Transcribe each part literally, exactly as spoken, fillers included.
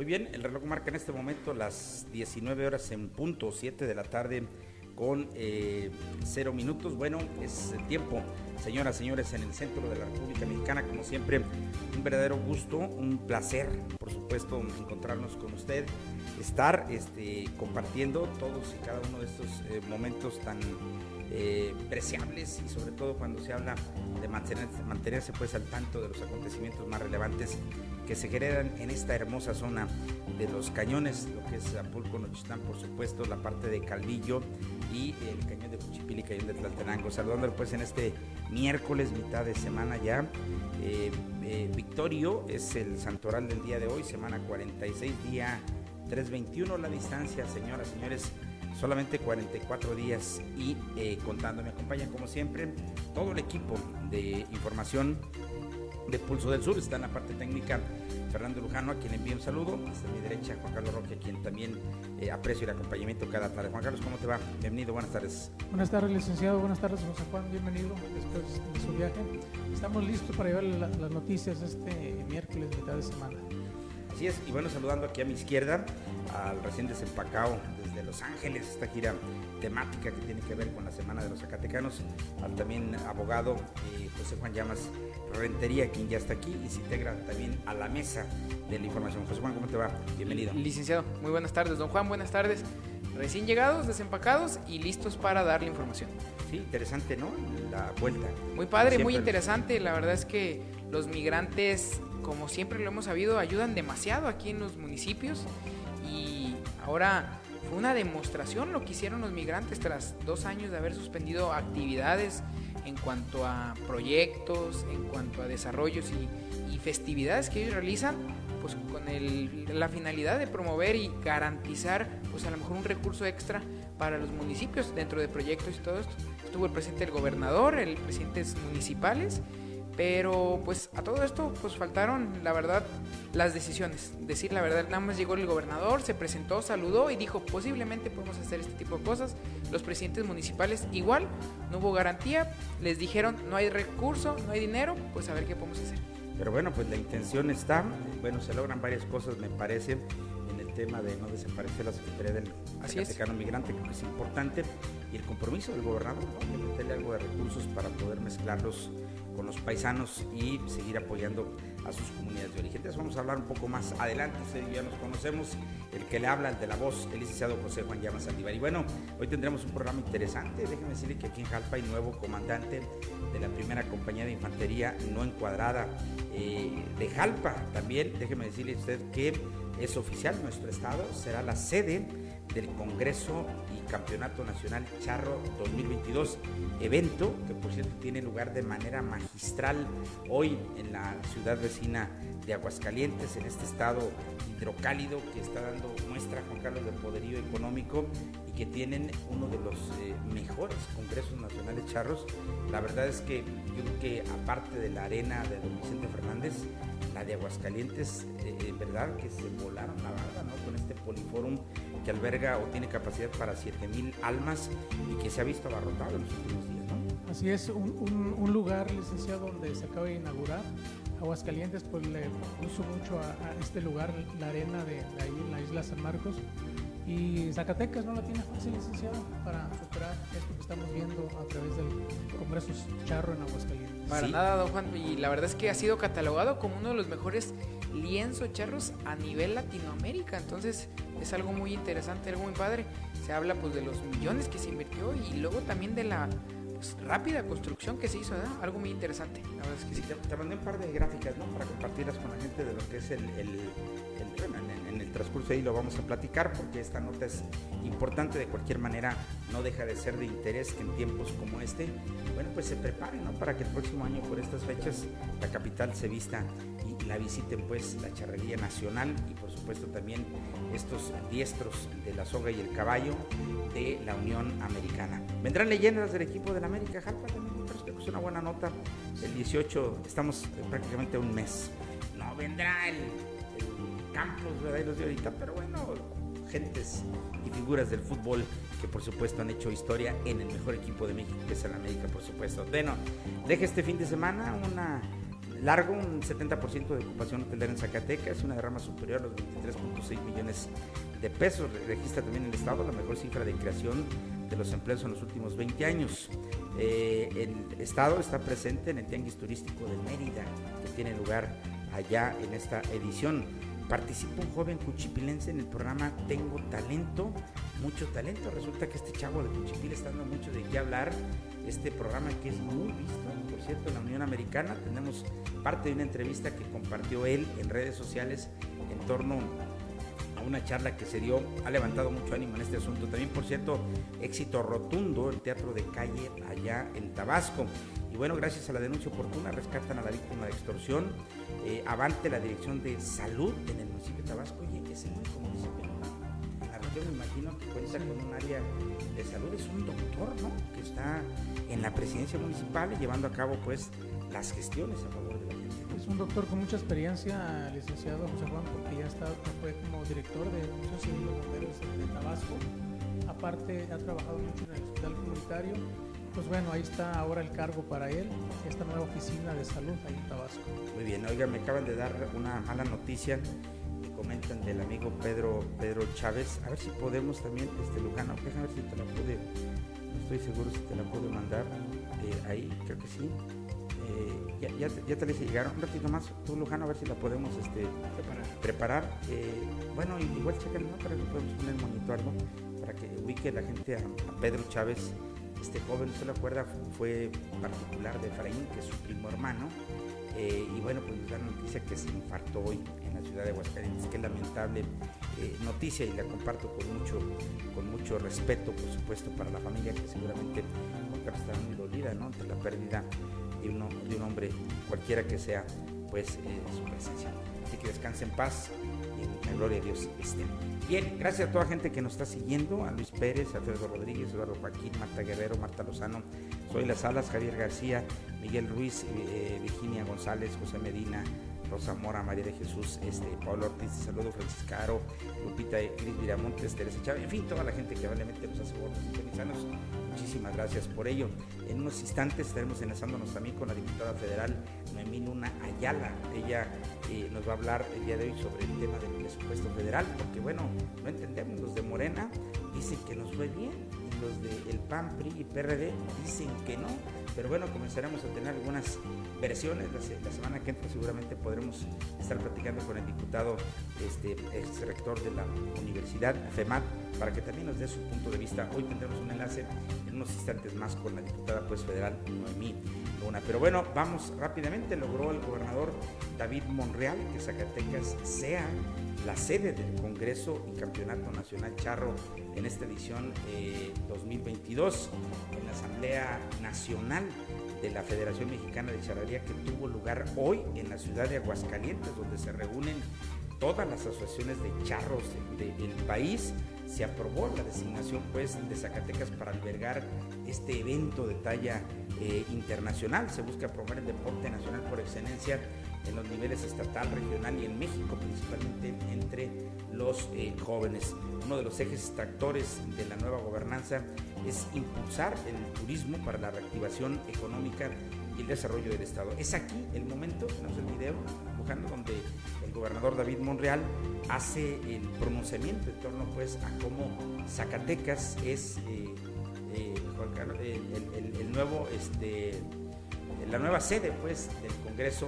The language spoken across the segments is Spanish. Muy bien, el reloj marca en este momento las diecinueve horas en punto, siete de la tarde con eh, cero minutos. Bueno, es tiempo, señoras, señores, en el centro de la República Mexicana, como siempre, un verdadero gusto, un placer, por supuesto, encontrarnos con usted, estar este, compartiendo todos y cada uno de estos eh, momentos tan eh, preciables, y sobre todo cuando se habla de mantenerse, mantenerse pues al tanto de los acontecimientos más relevantes que se generan en esta hermosa zona de los cañones, lo que es Apulco, Nochistán, por supuesto, la parte de Calvillo y el cañón de Juchipil y cañón de Tlaltenango. Saludándole pues en este miércoles, mitad de semana ya. Eh, eh, Victorio es el santoral del día de hoy, semana cuarenta y seis, día trescientos veintiuno. La distancia, señoras, señores, solamente cuarenta y cuatro días y eh, contando. Me acompañan como siempre todo el equipo de información de Pulso del Sur. Está en la parte técnica Fernando Lujano, a quien le envío un saludo. Hasta mi derecha, Juan Carlos Roque, a quien también eh, aprecio el acompañamiento cada tarde. Juan Carlos, ¿cómo te va? Bienvenido, buenas tardes. Buenas tardes, licenciado. Buenas tardes, José Juan. Bienvenido después de su viaje. Estamos listos para llevar la, las noticias este miércoles, mitad de semana. Así es, y bueno, saludando aquí a mi izquierda al recién desempacado desde Los Ángeles, esta gira temática que tiene que ver con la Semana de los Zacatecanos, al también abogado eh, José Juan Llamas Rentería, quien ya está aquí y se integra también a la mesa de la información. José Juan, ¿cómo te va? Bienvenido. Licenciado, muy buenas tardes. Don Juan, buenas tardes. Recién llegados, desempacados y listos para dar la información. Sí, interesante, ¿no? La vuelta. Muy padre, muy interesante. La verdad es que los migrantes, como siempre lo hemos sabido, ayudan demasiado aquí en los municipios, y ahora fue una demostración lo que hicieron los migrantes tras dos años de haber suspendido actividades en cuanto a proyectos, en cuanto a desarrollos y, y festividades que ellos realizan, pues con el, la finalidad de promover y garantizar, pues a lo mejor un recurso extra para los municipios dentro de proyectos y todo esto. Estuvo el presidente del gobernador, el presidente municipales, pero pues a todo esto pues faltaron, la verdad, las decisiones. Decir la verdad, nada más llegó el gobernador, se presentó, saludó y dijo posiblemente podemos hacer este tipo de cosas. Los presidentes municipales igual, no hubo garantía, les dijeron no hay recurso, no hay dinero, pues a ver qué podemos hacer. Pero bueno, pues la intención está, bueno, se logran varias cosas, me parece, en el tema de no desaparecer la Secretaría del Zacatecano Migrante, creo que es importante, y el compromiso del gobernador, ¿no?, de meterle algo de recursos para poder mezclarlos con los paisanos y seguir apoyando a sus comunidades de origen. Entonces vamos a hablar un poco más adelante, ustedes ya nos conocemos, el que le habla, el de la voz, el licenciado José Juan Llamas Saldívar. Y bueno, hoy tendremos un programa interesante, déjenme decirle que aquí en Jalpa hay nuevo comandante de la primera compañía de infantería no encuadrada eh, de Jalpa. También déjenme decirle a usted que es oficial, nuestro estado será la sede del Congreso y Campeonato Nacional Charro dos mil veintidós, evento que por cierto tiene lugar de manera magistral hoy en la ciudad vecina de Aguascalientes, en este estado hidrocálido que está dando muestra, Juan Carlos, de poderío económico y que tienen uno de los eh, mejores Congresos Nacionales Charros. La verdad es que yo creo que aparte de la arena de don Vicente Fernández, la de Aguascalientes, eh, en verdad que se volaron la barda, ¿no?, con este poliforum que alberga o tiene capacidad para siete mil almas y que se ha visto abarrotado en los últimos días, ¿no? Así es, un, un, un lugar, licenciado, donde se acaba de inaugurar. Aguascalientes pues le puso mucho a, a este lugar, la arena de, de ahí en la isla San Marcos, y Zacatecas no la tiene fácil, licenciado, para superar esto que estamos viendo a través del Congreso Charro en Aguascalientes. Para sí. Nada, don Juan, y la verdad es que ha sido catalogado como uno de los mejores lienzos charros a nivel Latinoamérica, entonces es algo muy interesante, algo muy padre. Se habla pues de los millones que se invirtió y luego también de la rápida construcción que se hizo, ¿no? Algo muy interesante, la verdad es que sí. Te, te mandé un par de gráficas, ¿no?, para compartirlas con la gente de lo que es el, el, el en, en el transcurso de ahí lo vamos a platicar, porque esta nota es importante. De cualquier manera, no deja de ser de interés que en tiempos como este, bueno, pues se preparen, ¿no?, para que el próximo año por estas fechas la capital se vista y la visiten pues la charrería nacional y por supuesto también estos diestros de la soga y el caballo de la Unión Americana. Vendrán leyendas del equipo de la América. Jalpa también, pero es una buena nota. El dieciocho, estamos prácticamente a un mes. No vendrá el, el Campos, ¿verdad?, y los de ahorita, pero bueno, gentes y figuras del fútbol que por supuesto han hecho historia en el mejor equipo de México, que es el América, por supuesto. Bueno, deje este fin de semana una largo, un setenta por ciento de ocupación hotelera en Zacatecas, una derrama superior a los veintitrés punto seis millones de pesos. Registra también el Estado la mejor cifra de creación de los empleos en los últimos veinte años. Eh, el Estado está presente en el Tianguis Turístico de Mérida, que tiene lugar allá en esta edición. Participa un joven cuchipilense en el programa Tengo Talento, mucho talento. Resulta que este chavo de Cuchipil está dando mucho de qué hablar. Este programa que es muy visto, por cierto, en la Unión Americana. Tenemos parte de una entrevista que compartió él en redes sociales en torno a una charla que se dio. Ha levantado mucho ánimo en este asunto. También, por cierto, éxito rotundo el teatro de calle allá en Tabasco. Y bueno, gracias a la denuncia oportuna rescatan a la víctima de extorsión. Eh, avante la Dirección de Salud en el municipio de Tabasco. Oye, es el único municipio, ¿no? En la región, me imagino, que cuenta con un área de salud. Es un doctor, ¿no?, que está en la presidencia municipal y llevando a cabo, pues, las gestiones a favor de la gente. Es un doctor con mucha experiencia, licenciado José Juan, porque ya está, fue como director de Servicios Civiles de Bomberos de Tabasco. Aparte, ha trabajado mucho en el hospital comunitario. Pues bueno, ahí está ahora el cargo para él, esta nueva oficina de salud ahí en Tabasco. Muy bien, oiga, me acaban de dar una mala noticia, me comentan del amigo Pedro, Pedro Chávez. A ver si podemos también, este Lujano, déjame ver si te la pude, no estoy seguro si te la pude mandar, eh, ahí, creo que sí. Eh, ya, ya, ya te les llegaron, un ratito más, tú Lujano, a ver si la podemos este, preparar. preparar. Eh, bueno, igual chequen, ¿no?, para que podamos poner el monitor, ¿no?, para que ubique la gente a, a Pedro Chávez. Este joven, usted lo acuerda, fue particular de Efraín, que es su primo hermano, eh, y bueno, pues nos dan noticia que se infartó hoy en la ciudad de Huascarín. Es que es lamentable eh, noticia y la comparto con mucho, con mucho respeto, por supuesto, para la familia, que seguramente nunca estará muy dolida, ¿no?, ante la pérdida de, uno, de un hombre, cualquiera que sea, pues, eh, su presencia. Así que descanse en paz y en la gloria de Dios esté. Bien, gracias a toda gente que nos está siguiendo, a Luis Pérez, a Pedro Rodríguez, Eduardo Joaquín, Marta Guerrero, Marta Lozano, Soy Las Alas, Javier García, Miguel Ruiz, eh, Virginia González, José Medina, Rosa Mora, María de Jesús, este, Pablo Ortiz, saludos, Francisco Aro, Lupita Gris Viramontes, Teresa Chávez, en fin, toda la gente que amablemente nos hace favor de sintonizarnos. Muchísimas gracias por ello. En unos instantes estaremos enlazándonos también con la diputada federal Noemí Luna Ayala. Ella eh, nos va a hablar el día de hoy sobre el tema del presupuesto federal, porque bueno, no entendemos, los de Morena dicen que nos fue bien, y los del de P A N, P R I y P R D dicen que no. Pero bueno, comenzaremos a tener algunas versiones. La semana que entra seguramente podremos estar platicando con el diputado, este, ex rector de la Universidad FEMAT, para que también nos dé su punto de vista. Hoy tendremos un enlace en unos instantes más con la diputada, pues, federal Noemí Luna. Pero bueno, vamos rápidamente. Logró el gobernador David Monreal que Zacatecas sea la sede del Congreso y Campeonato Nacional Charro en esta edición eh, dos mil veintidós, en la Asamblea Nacional de la Federación Mexicana de Charrería, que tuvo lugar hoy en la ciudad de Aguascalientes, donde se reúnen todas las asociaciones de charros del de, de, país. Se aprobó la designación, pues, de Zacatecas para albergar este evento de talla eh, internacional. Se busca promover el deporte nacional por excelencia en los niveles estatal, regional y en México, principalmente entre los eh, jóvenes. Uno de los ejes tractores de la nueva gobernanza es impulsar el turismo para la reactivación económica y el desarrollo del Estado. Es aquí el momento, tenemos el video, Lujano, donde el gobernador David Monreal hace el pronunciamiento en torno, pues, a cómo Zacatecas es eh, eh, Juan Carlos, eh, el, el, el nuevo, este, la nueva sede, pues, del Congreso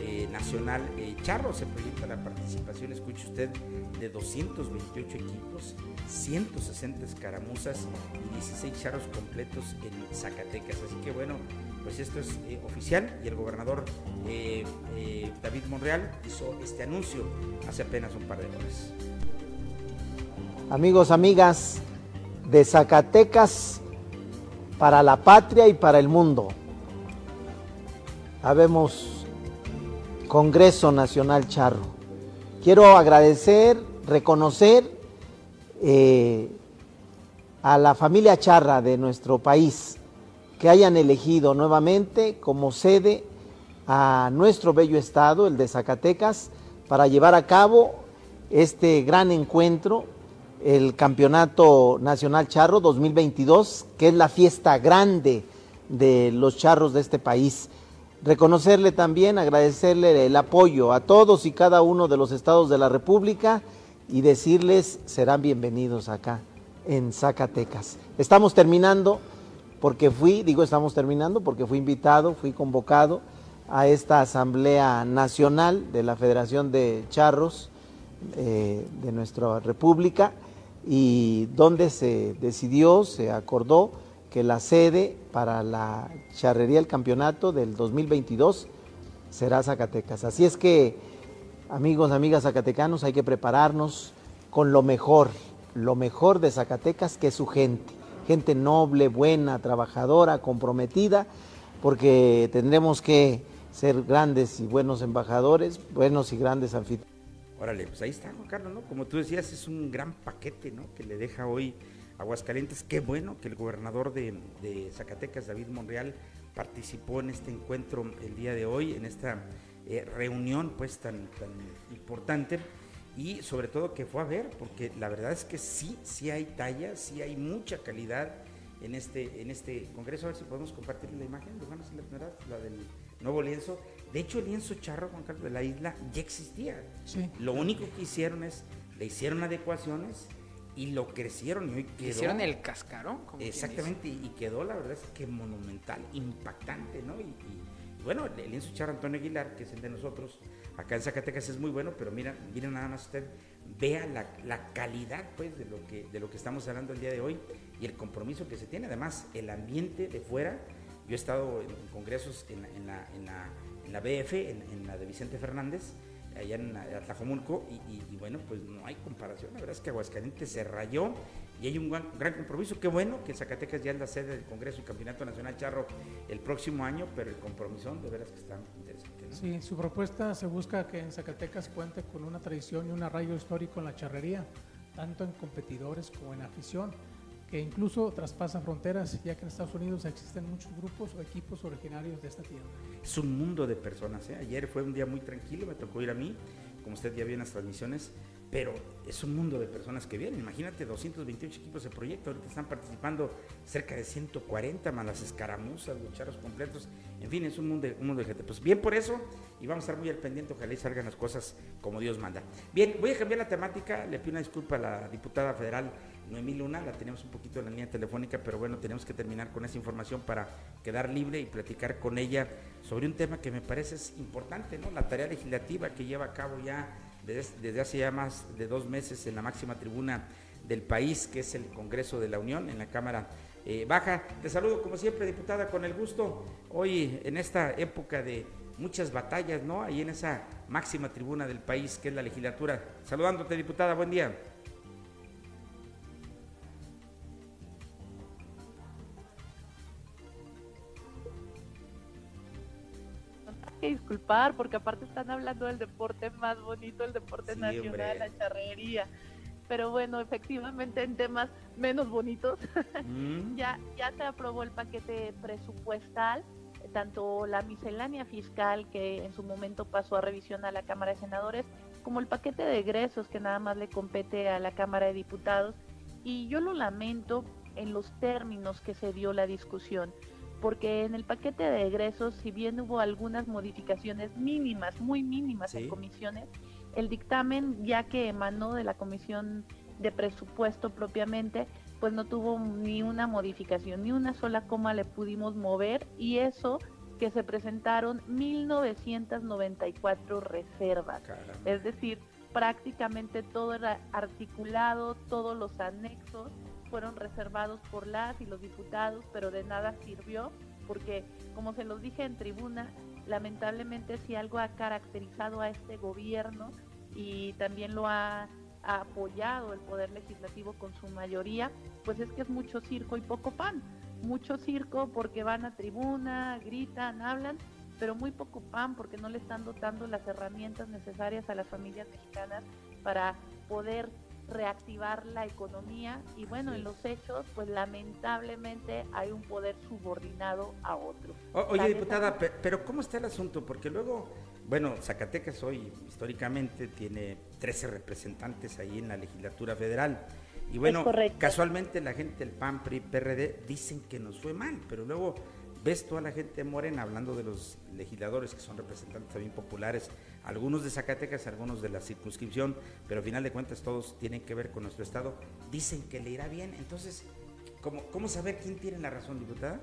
Eh, nacional eh, charro. Se proyecta la participación, escuche usted, de doscientos veintiocho equipos, ciento sesenta escaramuzas y dieciséis charros completos en Zacatecas. Así que bueno, pues esto es eh, oficial, y el gobernador eh, eh, David Monreal hizo este anuncio hace apenas un par de horas. Amigos, amigas de Zacatecas, para la patria y para el mundo, habemos Congreso Nacional Charro. Quiero agradecer, reconocer eh, a la familia charra de nuestro país, que hayan elegido nuevamente como sede a nuestro bello estado, el de Zacatecas, para llevar a cabo este gran encuentro, el Campeonato Nacional Charro dos mil veintidós, que es la fiesta grande de los charros de este país. Reconocerle también, agradecerle el apoyo a todos y cada uno de los estados de la República y decirles serán bienvenidos acá en Zacatecas. Estamos terminando porque fui, digo estamos terminando porque fui invitado, fui convocado a esta Asamblea Nacional de la Federación de Charros eh, de nuestra República, y donde se decidió, se acordó que la sede para la charrería del campeonato del dos mil veintidós será Zacatecas. Así es que, amigos, amigas zacatecanos, hay que prepararnos con lo mejor, lo mejor de Zacatecas, que es su gente, gente noble, buena, trabajadora, comprometida, porque tendremos que ser grandes y buenos embajadores, buenos y grandes anfitriones. Órale, pues ahí está, Juan Carlos, ¿no? Como tú decías, es un gran paquete, ¿no?, que le deja hoy Aguascalientes. Qué bueno que el gobernador de, de Zacatecas, David Monreal, participó en este encuentro el día de hoy, en esta eh, reunión pues tan, tan importante, y sobre todo que fue a ver, porque la verdad es que sí, sí hay talla, sí hay mucha calidad en este, en este congreso. A ver si podemos compartir la imagen, bueno, si la, primera, la del nuevo lienzo. De hecho, el lienzo charro, Juan Carlos, de la isla ya existía, sí. Lo único que hicieron es, le hicieron adecuaciones y lo crecieron y hoy quedó. Hicieron el cascarón. Como exactamente, y, y quedó la verdad es que monumental, impactante, ¿no? Y, y, y bueno, el lienzo charro Antonio Aguilar, que es el de nosotros, acá en Zacatecas es muy bueno, pero mira, mira nada más usted, vea la, la calidad pues de lo, que, de lo que estamos hablando el día de hoy y el compromiso que se tiene. Además, el ambiente de fuera, yo he estado en, en congresos en, en, la, en, la, en la B F, en, en la de Vicente Fernández, allá en Atlajomulco, y, y, y bueno, pues no hay comparación. La verdad es que Aguascalientes se rayó y hay un gran, gran compromiso. Qué bueno que Zacatecas ya es la sede del Congreso y Campeonato Nacional Charro el próximo año, pero el compromisón de veras que está interesante, ¿no? Sí, su propuesta se busca que en Zacatecas cuente con una tradición y un arraigo histórico en la charrería, tanto en competidores como en afición, que incluso traspasa fronteras, ya que en Estados Unidos existen muchos grupos o equipos originarios de esta tierra. Es un mundo de personas, ¿eh? Ayer fue un día muy tranquilo, me tocó ir a mí, como usted ya vio en las transmisiones, pero es un mundo de personas que vienen. Imagínate, doscientos veintiocho equipos de proyecto, ahorita están participando cerca de ciento cuarenta, más las escaramuzas, los charros completos, en fin, es un mundo, un mundo de gente. Pues bien por eso, y vamos a estar muy al pendiente, ojalá y salgan las cosas como Dios manda. Bien, voy a cambiar la temática, le pido una disculpa a la diputada federal Noemí Luna, la tenemos un poquito en la línea telefónica, pero bueno, tenemos que terminar con esa información para quedar libre y platicar con ella sobre un tema que me parece es importante, ¿no? La tarea legislativa que lleva a cabo ya desde, desde hace ya más de dos meses en la máxima tribuna del país, que es el Congreso de la Unión, en la Cámara eh, Baja. Te saludo como siempre, diputada, con el gusto, hoy en esta época de muchas batallas, ¿no? Ahí en esa máxima tribuna del país, que es la legislatura. Saludándote, diputada, buen día. Que disculpar, porque aparte están hablando del deporte más bonito, el deporte sí, nacional, hombre. La charrería, pero bueno, efectivamente en temas menos bonitos, mm. ya, ya se aprobó el paquete presupuestal, tanto la miscelánea fiscal que en su momento pasó a revisión a la Cámara de Senadores, como el paquete de egresos que nada más le compete a la Cámara de Diputados, y yo lo lamento en los términos que se dio la discusión, porque en el paquete de egresos, si bien hubo algunas modificaciones mínimas, muy mínimas, sí, en comisiones, el dictamen, ya que emanó de la Comisión de Presupuesto propiamente, pues no tuvo ni una modificación, ni una sola coma le pudimos mover, y eso que se presentaron mil novecientas noventa y cuatro reservas. Caramba. Es decir, prácticamente todo era articulado, todos los anexos fueron reservados por las y los diputados, pero de nada sirvió, porque como se los dije en tribuna, lamentablemente si algo ha caracterizado a este gobierno y también lo ha, ha apoyado el Poder Legislativo con su mayoría, pues es que es mucho circo y poco pan, mucho circo porque van a tribuna, gritan, hablan, pero muy poco pan porque no le están dotando las herramientas necesarias a las familias mexicanas para poder reactivar la economía. Y bueno, en los hechos, pues lamentablemente hay un poder subordinado a otro. O, oye, diputada, pero, pero ¿cómo está el asunto? Porque luego, bueno, Zacatecas hoy históricamente tiene trece representantes ahí en la legislatura federal. Y bueno, casualmente la gente del P A N, P R I, P R D dicen que nos fue mal, pero luego ves toda la gente de Morena, hablando de los legisladores que son representantes también populares, algunos de Zacatecas, algunos de la circunscripción, pero al final de cuentas todos tienen que ver con nuestro estado, dicen que le irá bien. Entonces, ¿cómo, cómo saber quién tiene la razón, diputada?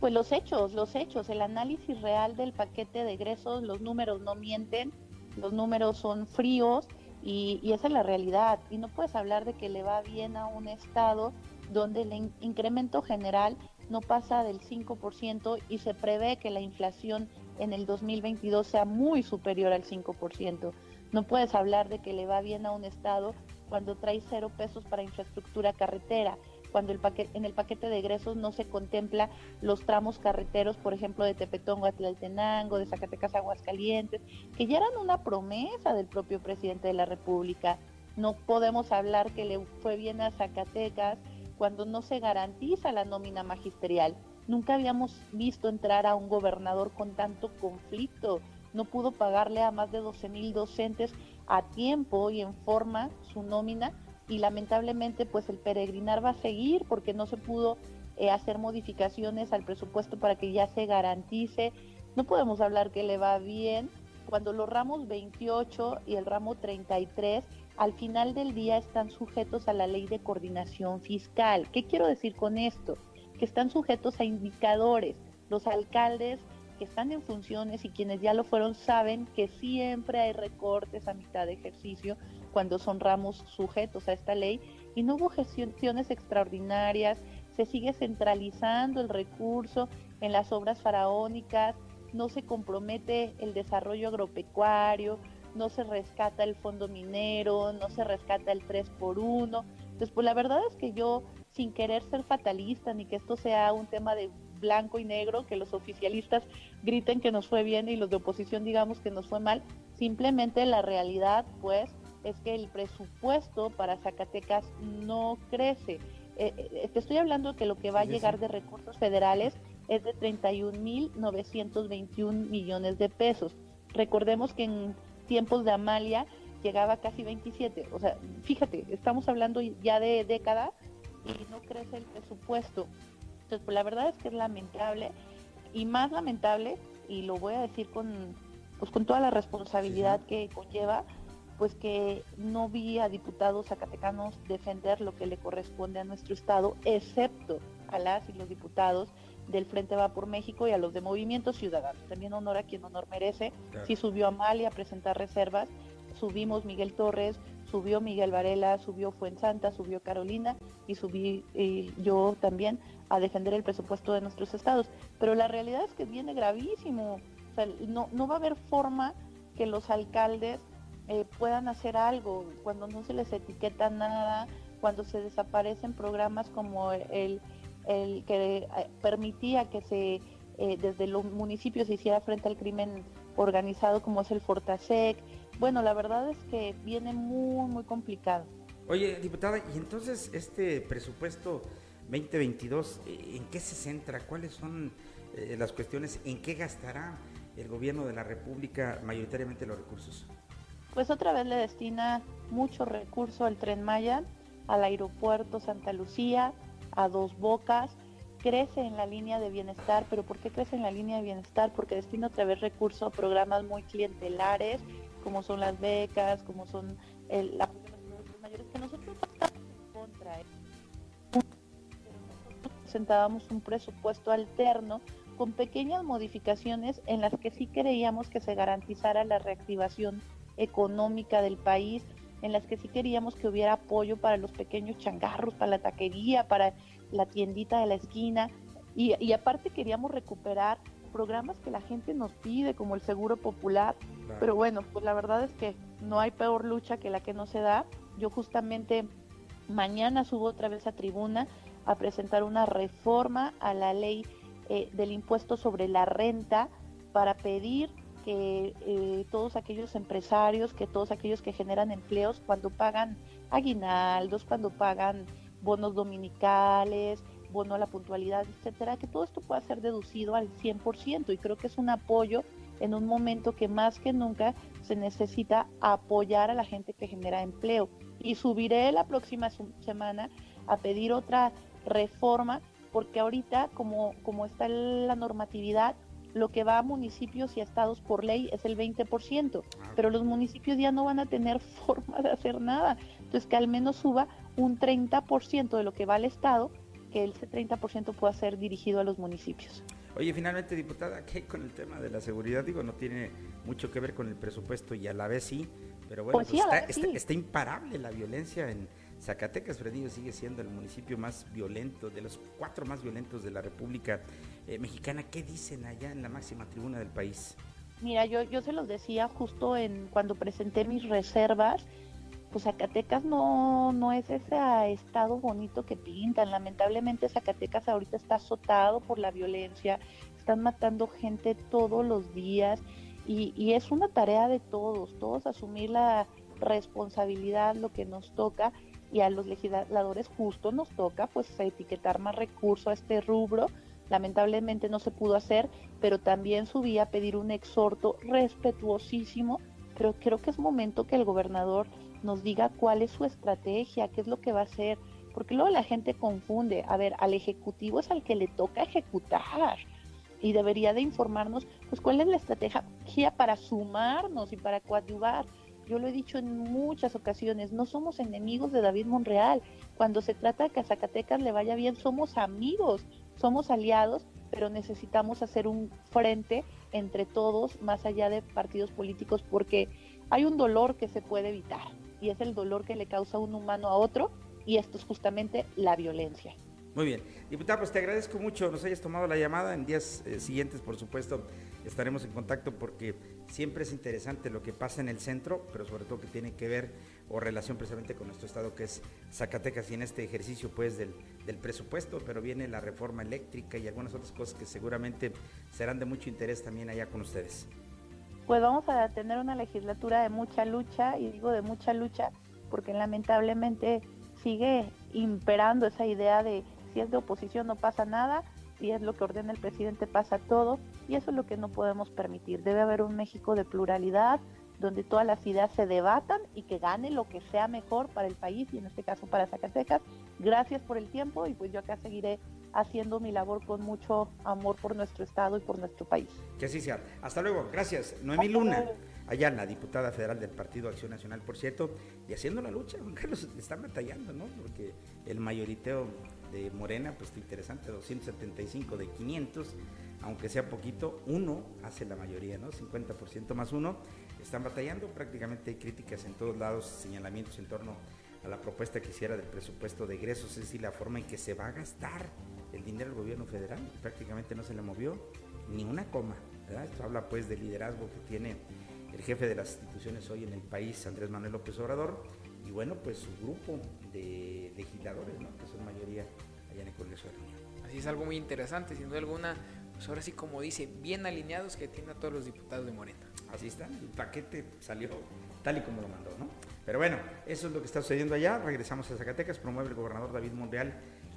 Pues los hechos, los hechos, el análisis real del paquete de egresos, los números no mienten, los números son fríos y, y esa es la realidad. Y no puedes hablar de que le va bien a un estado donde el in- incremento general no pasa del cinco por ciento y se prevé que la inflación en el dos mil veintidós sea muy superior al cinco por ciento. No puedes hablar de que le va bien a un estado cuando trae cero pesos para infraestructura carretera, cuando el paquete, en el paquete de egresos no se contempla los tramos carreteros, por ejemplo, de Tepetongo a Tlaltenango, de Zacatecas a Aguascalientes, que ya eran una promesa del propio presidente de la República. No podemos hablar que le fue bien a Zacatecas cuando no se garantiza la nómina magisterial. Nunca habíamos visto entrar a un gobernador con tanto conflicto. No pudo pagarle a más de doce mil docentes a tiempo y en forma su nómina, y lamentablemente pues el peregrinar va a seguir porque no se pudo eh, hacer modificaciones al presupuesto para que ya se garantice. No podemos hablar que le va bien cuando los ramos veintiocho y el ramo treinta y tres al final del día están sujetos a la ley de coordinación fiscal. ¿Qué quiero decir con esto? Que están sujetos a indicadores. Los alcaldes que están en funciones y quienes ya lo fueron saben que siempre hay recortes a mitad de ejercicio cuando son ramos sujetos a esta ley, y no hubo gestiones extraordinarias, se sigue centralizando el recurso en las obras faraónicas, no se compromete el desarrollo agropecuario, no se rescata el fondo minero, no se rescata el tres por uno. Entonces, pues la verdad es que yo, sin querer ser fatalista, ni que esto sea un tema de blanco y negro, que los oficialistas griten que nos fue bien y los de oposición digamos que nos fue mal, simplemente la realidad, pues, es que el presupuesto para Zacatecas no crece. Eh, eh, te estoy hablando de que lo que va a llegar de recursos federales es de treinta y un mil novecientos veintiún millones de pesos. Recordemos que en tiempos de Amalia llegaba a casi veintisiete, o sea, fíjate, estamos hablando ya de décadas y no crece el presupuesto. Entonces, pues la verdad es que es lamentable, y más lamentable, y lo voy a decir con, pues, con toda la responsabilidad que conlleva, pues que no vi a diputados zacatecanos defender lo que le corresponde a nuestro estado, excepto a las y los diputados del Frente Va por México y a los de Movimiento Ciudadano. También honor a quien honor merece. Claro. Sí subió Amalia a presentar reservas, subimos Miguel Torres, subió Miguel Varela, subió Fuensanta, subió Carolina y subí eh, yo también a defender el presupuesto de nuestros estados. Pero la realidad es que viene gravísimo. O sea, no, no va a haber forma que los alcaldes eh, puedan hacer algo cuando no se les etiqueta nada, cuando se desaparecen programas como el... el el que permitía que se eh, desde los municipios se hiciera frente al crimen organizado, como es el Fortasec. Bueno, la verdad es que viene muy, muy complicado. Oye, diputada, y entonces este presupuesto veinte veintidós, ¿en qué se centra? ¿Cuáles son eh, las cuestiones? ¿En qué gastará el gobierno de la República mayoritariamente los recursos? Pues otra vez le destina mucho recurso al Tren Maya, al aeropuerto Santa Lucía, a Dos Bocas. Crece en la línea de bienestar, pero ¿por qué crece en la línea de bienestar? Porque destina otra vez recursos a programas muy clientelares, como son las becas, como son el apoyo a los mayores, que nosotros estamos en contra. Nosotros presentábamos un presupuesto alterno con pequeñas modificaciones en las que sí creíamos que se garantizara la reactivación económica del país, en las que sí queríamos que hubiera apoyo para los pequeños changarros, para la taquería, para la tiendita de la esquina, y, y aparte queríamos recuperar programas que la gente nos pide, como el Seguro Popular. Claro. Pero bueno, pues la verdad es que no hay peor lucha que la que no se da. Yo justamente mañana subo otra vez a tribuna a presentar una reforma a la ley eh, del impuesto sobre la renta para pedir que eh, todos aquellos empresarios, que todos aquellos que generan empleos, cuando pagan aguinaldos, cuando pagan bonos dominicales, bono a la puntualidad, etcétera, que todo esto pueda ser deducido al cien por ciento, y creo que es un apoyo en un momento que más que nunca se necesita apoyar a la gente que genera empleo. Y subiré la próxima semana a pedir otra reforma porque ahorita, como, como está la normatividad, lo que va a municipios y a estados por ley es el veinte por ciento, pero los municipios ya no van a tener forma de hacer nada. Entonces, que al menos suba un treinta por ciento de lo que va al estado, que ese treinta por ciento pueda ser dirigido a los municipios. Oye, finalmente, diputada, ¿qué con el tema de la seguridad? Digo, no tiene mucho que ver con el presupuesto y a la vez sí, pero bueno, pues sí, pues está, está, sí. está imparable la violencia en Zacatecas. Fresnillo sigue siendo el municipio más violento, de los cuatro más violentos de la República eh, Mexicana. ¿Qué dicen allá en la máxima tribuna del país? Mira, yo, yo se los decía justo en cuando presenté mis reservas, pues Zacatecas no, no es ese estado bonito que pintan. Lamentablemente Zacatecas ahorita está azotado por la violencia, están matando gente todos los días y, y es una tarea de todos, todos asumir la responsabilidad, lo que nos toca, y a los legisladores justo nos toca pues etiquetar más recursos a este rubro. Lamentablemente no se pudo hacer, pero también subí a pedir un exhorto respetuosísimo, pero creo que es momento que el gobernador nos diga cuál es su estrategia, qué es lo que va a hacer, porque luego la gente confunde. A ver, al ejecutivo es al que le toca ejecutar y debería de informarnos pues cuál es la estrategia para sumarnos y para coadyuvar. Yo lo he dicho en muchas ocasiones, no somos enemigos de David Monreal. Cuando se trata de que a Zacatecas le vaya bien, somos amigos, somos aliados, pero necesitamos hacer un frente entre todos, más allá de partidos políticos, porque hay un dolor que se puede evitar, y es el dolor que le causa un humano a otro, y esto es justamente la violencia. Muy bien, diputada, pues te agradezco mucho, nos hayas tomado la llamada. En días eh, siguientes, por supuesto, estaremos en contacto, porque siempre es interesante lo que pasa en el centro, pero sobre todo que tiene que ver o relación precisamente con nuestro estado, que es Zacatecas, y en este ejercicio pues del, del presupuesto, pero viene la reforma eléctrica y algunas otras cosas que seguramente serán de mucho interés también allá con ustedes. Pues vamos a tener una legislatura de mucha lucha, y digo de mucha lucha porque lamentablemente sigue imperando esa idea de si es de oposición no pasa nada, si es lo que ordena el presidente pasa todo, y eso es lo que no podemos permitir. Debe haber un México de pluralidad, donde todas las ideas se debatan y que gane lo que sea mejor para el país, y en este caso para Zacatecas. Gracias por el tiempo, y pues yo acá seguiré haciendo mi labor con mucho amor por nuestro estado y por nuestro país. Que así sea. Hasta luego. Gracias. Noemí Luna Ayala, diputada federal del Partido Acción Nacional, por cierto, y haciendo la lucha. Juan Carlos, están batallando, ¿no? Porque el mayoriteo de Morena, pues está interesante, doscientos setenta y cinco de quinientos, aunque sea poquito, uno hace la mayoría, ¿no? cincuenta por ciento más uno. Están batallando, prácticamente hay críticas en todos lados, señalamientos en torno a la propuesta que hiciera del presupuesto de egresos, es decir, la forma en que se va a gastar el dinero del gobierno federal. Prácticamente no se le movió ni una coma, ¿verdad? Esto habla pues del liderazgo que tiene el jefe de las instituciones hoy en el país, Andrés Manuel López Obrador, y bueno, pues su grupo de legisladores, ¿no?, que son mayoría allá en el Congreso de la Unión. Así es, algo muy interesante, sin duda alguna, pues ahora sí, como dice, bien alineados, que tiene a todos los diputados de Morena. Así está, el paquete salió tal y como lo mandó, ¿no? Pero bueno, eso es lo que está sucediendo allá. Regresamos a Zacatecas. Promueve el gobernador David Monreal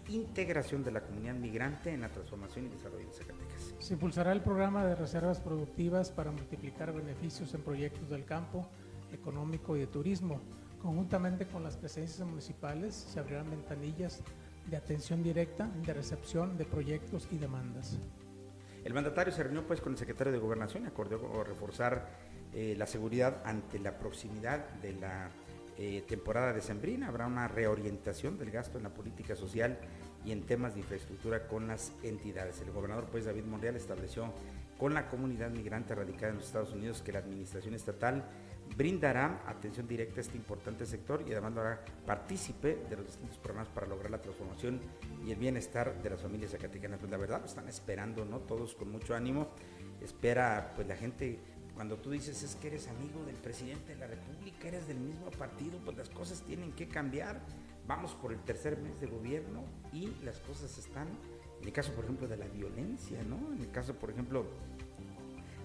integración de la comunidad migrante en la transformación y desarrollo de Zacatecas. Se impulsará el programa de reservas productivas para multiplicar beneficios en proyectos del campo económico y de turismo. Conjuntamente con las presidencias municipales se abrirán ventanillas de atención directa, de recepción de proyectos y demandas. El mandatario se reunió pues con el secretario de Gobernación y acordó reforzar eh, la seguridad ante la proximidad de la eh, temporada decembrina. Habrá una reorientación del gasto en la política social y en temas de infraestructura con las entidades. El gobernador pues David Monreal estableció con la comunidad migrante radicada en los Estados Unidos que la administración estatal brindará atención directa a este importante sector y además lo hará partícipe de los distintos programas para lograr la transformación y el bienestar de las familias zacatecanas. Pues la verdad lo están esperando, ¿no? Todos con mucho ánimo. Espera, pues la gente, cuando tú dices es que eres amigo del presidente de la República, eres del mismo partido, pues las cosas tienen que cambiar. Vamos por el tercer mes de gobierno y las cosas están, en el caso por ejemplo de la violencia, ¿no? En el caso por ejemplo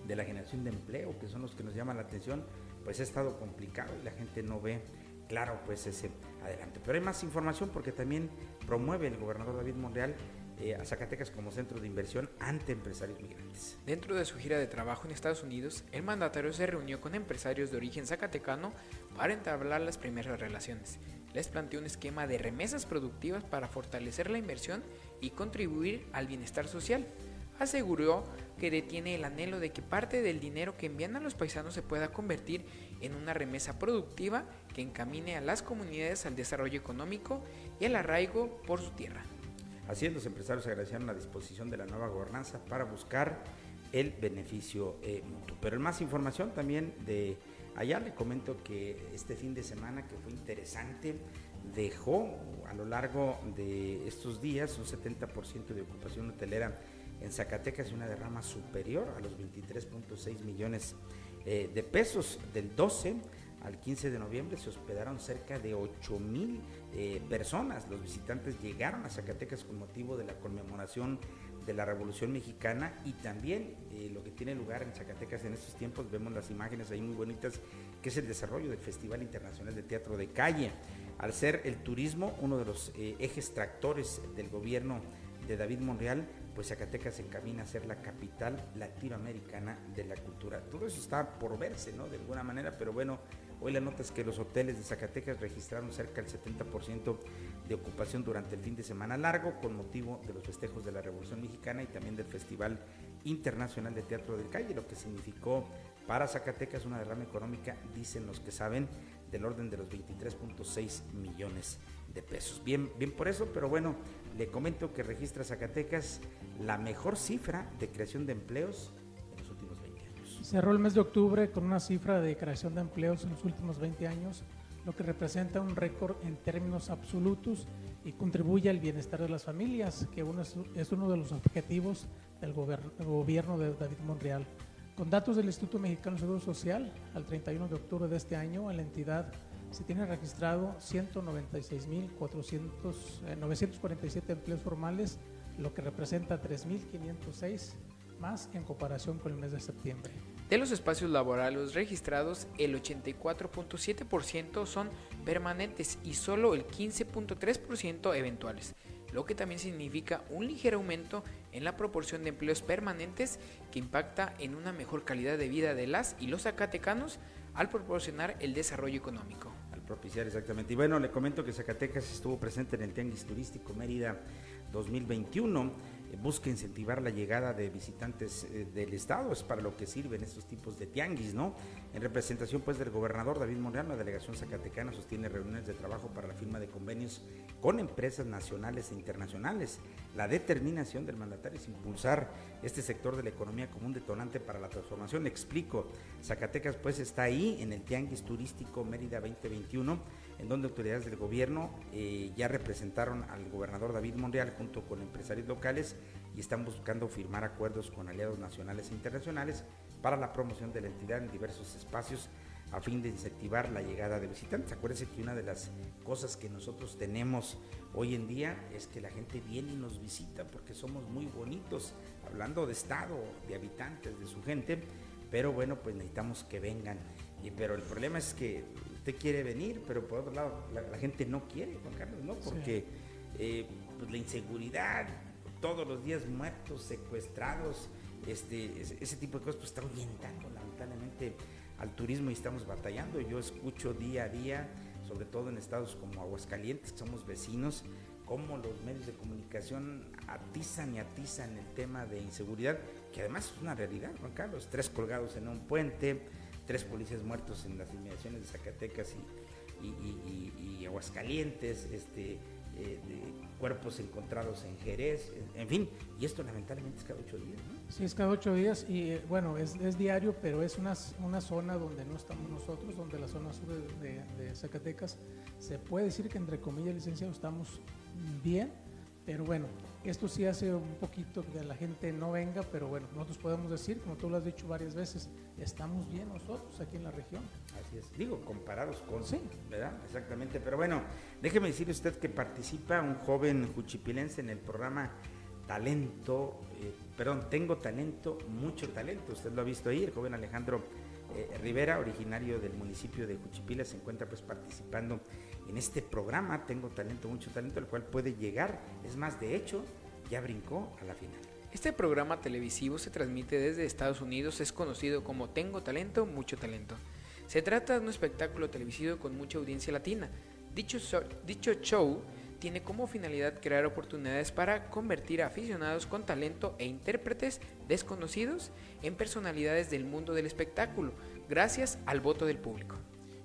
de la generación de empleo, que son los que nos llaman la atención, pues ha estado complicado y la gente no ve claro pues ese adelante. Pero hay más información porque también promueve el gobernador David Monreal eh, a Zacatecas como centro de inversión ante empresarios migrantes. Dentro de su gira de trabajo en Estados Unidos, el mandatario se reunió con empresarios de origen zacatecano para entablar las primeras relaciones. les planteó un esquema de remesas productivas para fortalecer la inversión y contribuir al bienestar social. Aseguró que detiene el anhelo de que parte del dinero que envían a los paisanos se pueda convertir en una remesa productiva que encamine a las comunidades al desarrollo económico y al arraigo por su tierra. Así es, los empresarios agradecieron la disposición de la nueva gobernanza para buscar el beneficio eh, mutuo. Pero en más información también de allá, le comento que este fin de semana, que fue interesante, dejó a lo largo de estos días un setenta por ciento de ocupación hotelera en Zacatecas, una derrama superior a los veintitrés punto seis millones eh, de pesos. Del doce al quince de noviembre se hospedaron cerca de ocho mil eh, personas. Los visitantes llegaron a Zacatecas con motivo de la conmemoración de la Revolución Mexicana y también eh, lo que tiene lugar en Zacatecas en estos tiempos. Vemos las imágenes ahí muy bonitas, que es el desarrollo del Festival Internacional de Teatro de Calle. Al ser el turismo uno de los eh, ejes tractores del gobierno de David Monreal, pues Zacatecas se encamina a ser la capital latinoamericana de la cultura. Todo eso está por verse, ¿no?, de alguna manera, pero bueno, hoy la nota es que los hoteles de Zacatecas registraron cerca del setenta por ciento de ocupación durante el fin de semana largo, con motivo de los festejos de la Revolución Mexicana y también del Festival Internacional de Teatro de Calle, lo que significó para Zacatecas una derrama económica, dicen los que saben, del orden de los veintitrés punto seis millones de pesos. Bien, bien por eso, pero bueno, le comento que registra Zacatecas la mejor cifra de creación de empleos en los últimos veinte años. Cerró el mes de octubre con una cifra de creación de empleos en los últimos veinte años, lo que representa un récord en términos absolutos y contribuye al bienestar de las familias, que uno es, es uno de los objetivos del gober- gobierno de David Monreal. Con datos del Instituto Mexicano de Seguro Social, al treinta y uno de octubre de este año, en la entidad se tienen registrado ciento noventa y seis mil novecientos cuarenta y siete empleos formales, lo que representa tres mil quinientos seis más en comparación con el mes de septiembre. De los espacios laborales registrados, el ochenta y cuatro punto siete por ciento son permanentes y solo el quince punto tres por ciento eventuales, lo que también significa un ligero aumento en la proporción de empleos permanentes, que impacta en una mejor calidad de vida de las y los zacatecanos al proporcionar el desarrollo económico. Al propiciar, exactamente. Y bueno, le comento que Zacatecas estuvo presente en el Tianguis Turístico Mérida dos mil veintiuno. Busca incentivar la llegada de visitantes eh, del estado, es para lo que sirven estos tipos de tianguis, ¿no? En representación, pues, del gobernador David Monreal, la delegación zacatecana sostiene reuniones de trabajo para la firma de convenios con empresas nacionales e internacionales. La determinación del mandatario es impulsar este sector de la economía como un detonante para la transformación. Le explico, Zacatecas, pues, está ahí en el Tianguis Turístico Mérida veinte veintiuno, en donde autoridades del gobierno eh, ya representaron al gobernador David Monreal junto con empresarios locales, y están buscando firmar acuerdos con aliados nacionales e internacionales para la promoción de la entidad en diversos espacios a fin de incentivar la llegada de visitantes. Acuérdense que una de las cosas que nosotros tenemos hoy en día es que la gente viene y nos visita porque somos muy bonitos, hablando de estado, de habitantes, de su gente, pero bueno, pues necesitamos que vengan. Pero el problema es que usted quiere venir, pero por otro lado la, la gente no quiere, Juan Carlos, ¿no? Porque sí. eh, pues la inseguridad, todos los días muertos, secuestrados, este, ese, ese tipo de cosas, pues está orientando lamentablemente al turismo y estamos batallando. Yo escucho día a día, sobre todo en estados como Aguascalientes, que somos vecinos, cómo los medios de comunicación atizan y atizan el tema de inseguridad, que además es una realidad, Juan Carlos. Tres colgados en un puente, tres policías muertos en las inmediaciones de Zacatecas y, y, y, y, y Aguascalientes, este... Eh, de cuerpos encontrados en Jerez, en fin, y esto lamentablemente es cada ocho días, ¿no? Sí, es cada ocho días y bueno, es, es diario, pero es una, una zona donde no estamos nosotros, donde la zona sur de, de, de Zacatecas, se puede decir que entre comillas, licenciado, estamos bien, pero bueno, esto sí hace un poquito que la gente no venga, pero bueno, nosotros podemos decir, como tú lo has dicho varias veces, estamos bien nosotros aquí en la región. Así es, digo, comparados con, sí, ¿verdad? Exactamente, pero bueno, déjeme decirle usted que participa un joven juchipilense en el programa Talento, eh, perdón, Tengo Talento, Mucho Talento, usted lo ha visto ahí, el joven Alejandro Eh, Rivera, originario del municipio de Juchipila, se encuentra pues participando en este programa Tengo Talento, Mucho Talento, el cual puede llegar, es más, de hecho, ya brincó a la final. Este programa televisivo se transmite desde Estados Unidos, es conocido como Tengo Talento, Mucho Talento. Se trata de un espectáculo televisivo con mucha audiencia latina, Dicho, so- dicho show tiene como finalidad crear oportunidades para convertir a aficionados con talento e intérpretes desconocidos en personalidades del mundo del espectáculo, gracias al voto del público.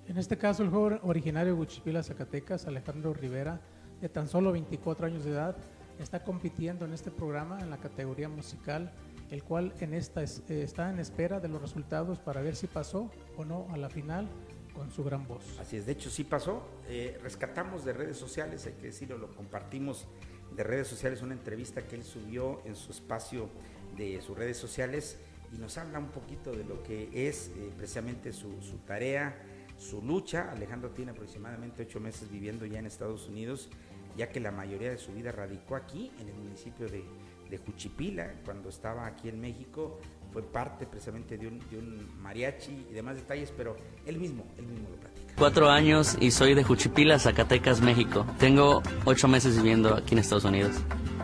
En este caso, el joven originario de Huichipila, Zacatecas, Alejandro Rivera, de tan solo veinticuatro años de edad, está compitiendo en este programa en la categoría musical, el cual en esta es, eh, está en espera de los resultados para ver si pasó o no a la final con su gran voz. Así es, de hecho sí pasó, eh, rescatamos de redes sociales, hay que decirlo, lo compartimos de redes sociales, una entrevista que él subió en su espacio de sus redes sociales y nos habla un poquito de lo que es eh, precisamente su, su tarea, su lucha. Alejandro tiene aproximadamente ocho meses viviendo ya en Estados Unidos, ya que la mayoría de su vida radicó aquí, en el municipio de, de Juchipila. Cuando estaba aquí en México, fue parte precisamente de un, de un mariachi y demás detalles, pero él mismo, él mismo lo platica. Cuatro años y soy de Juchipila, Zacatecas, México. Tengo ocho meses viviendo aquí en Estados Unidos.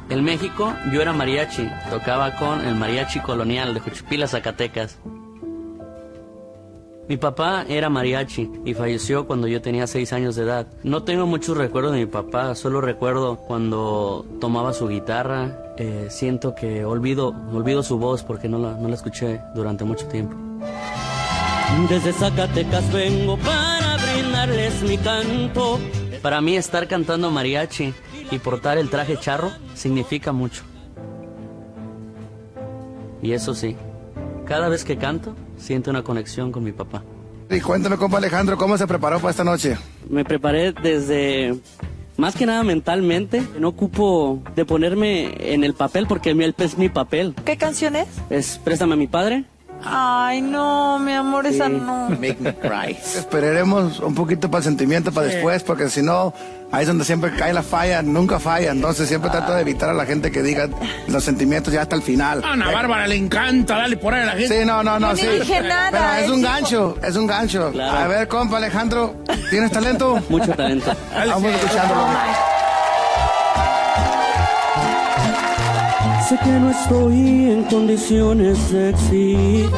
En México, yo era mariachi, tocaba con el mariachi colonial de Juchipila, Zacatecas. Mi papá era mariachi y falleció cuando yo tenía seis años de edad. No tengo muchos recuerdos de mi papá, solo recuerdo cuando tomaba su guitarra. Eh, siento que olvido, olvido su voz porque no la, no la escuché durante mucho tiempo. Desde Zacatecas vengo para brindarles mi canto. Para mí estar cantando mariachi y portar el traje charro significa mucho. Y eso sí, cada vez que canto, siento una conexión con mi papá. Y cuéntanos, compa Alejandro, ¿cómo se preparó para esta noche? Me preparé desde, más que nada mentalmente. No ocupo de ponerme en el papel porque mi alpa es mi papel. ¿Qué canción es? Es Préstame a mi padre. Ay, no, mi amor, sí. Esa no. Make me cry. Esperaremos un poquito para el sentimiento, para sí. Después, porque si no, ahí es donde siempre cae la falla, nunca falla. Entonces siempre trato de evitar a la gente que diga los sentimientos ya hasta el final. A Ana Bárbara le encanta darle por ahí a la gente. Sí, no, no, no, yo sí. No dije nada. Pero es, es un tipo... gancho, es un gancho. Claro. A ver, compa Alejandro, ¿tienes talento? Mucho talento. Vamos escuchándolo. Oh, sé que no estoy en condiciones de exigir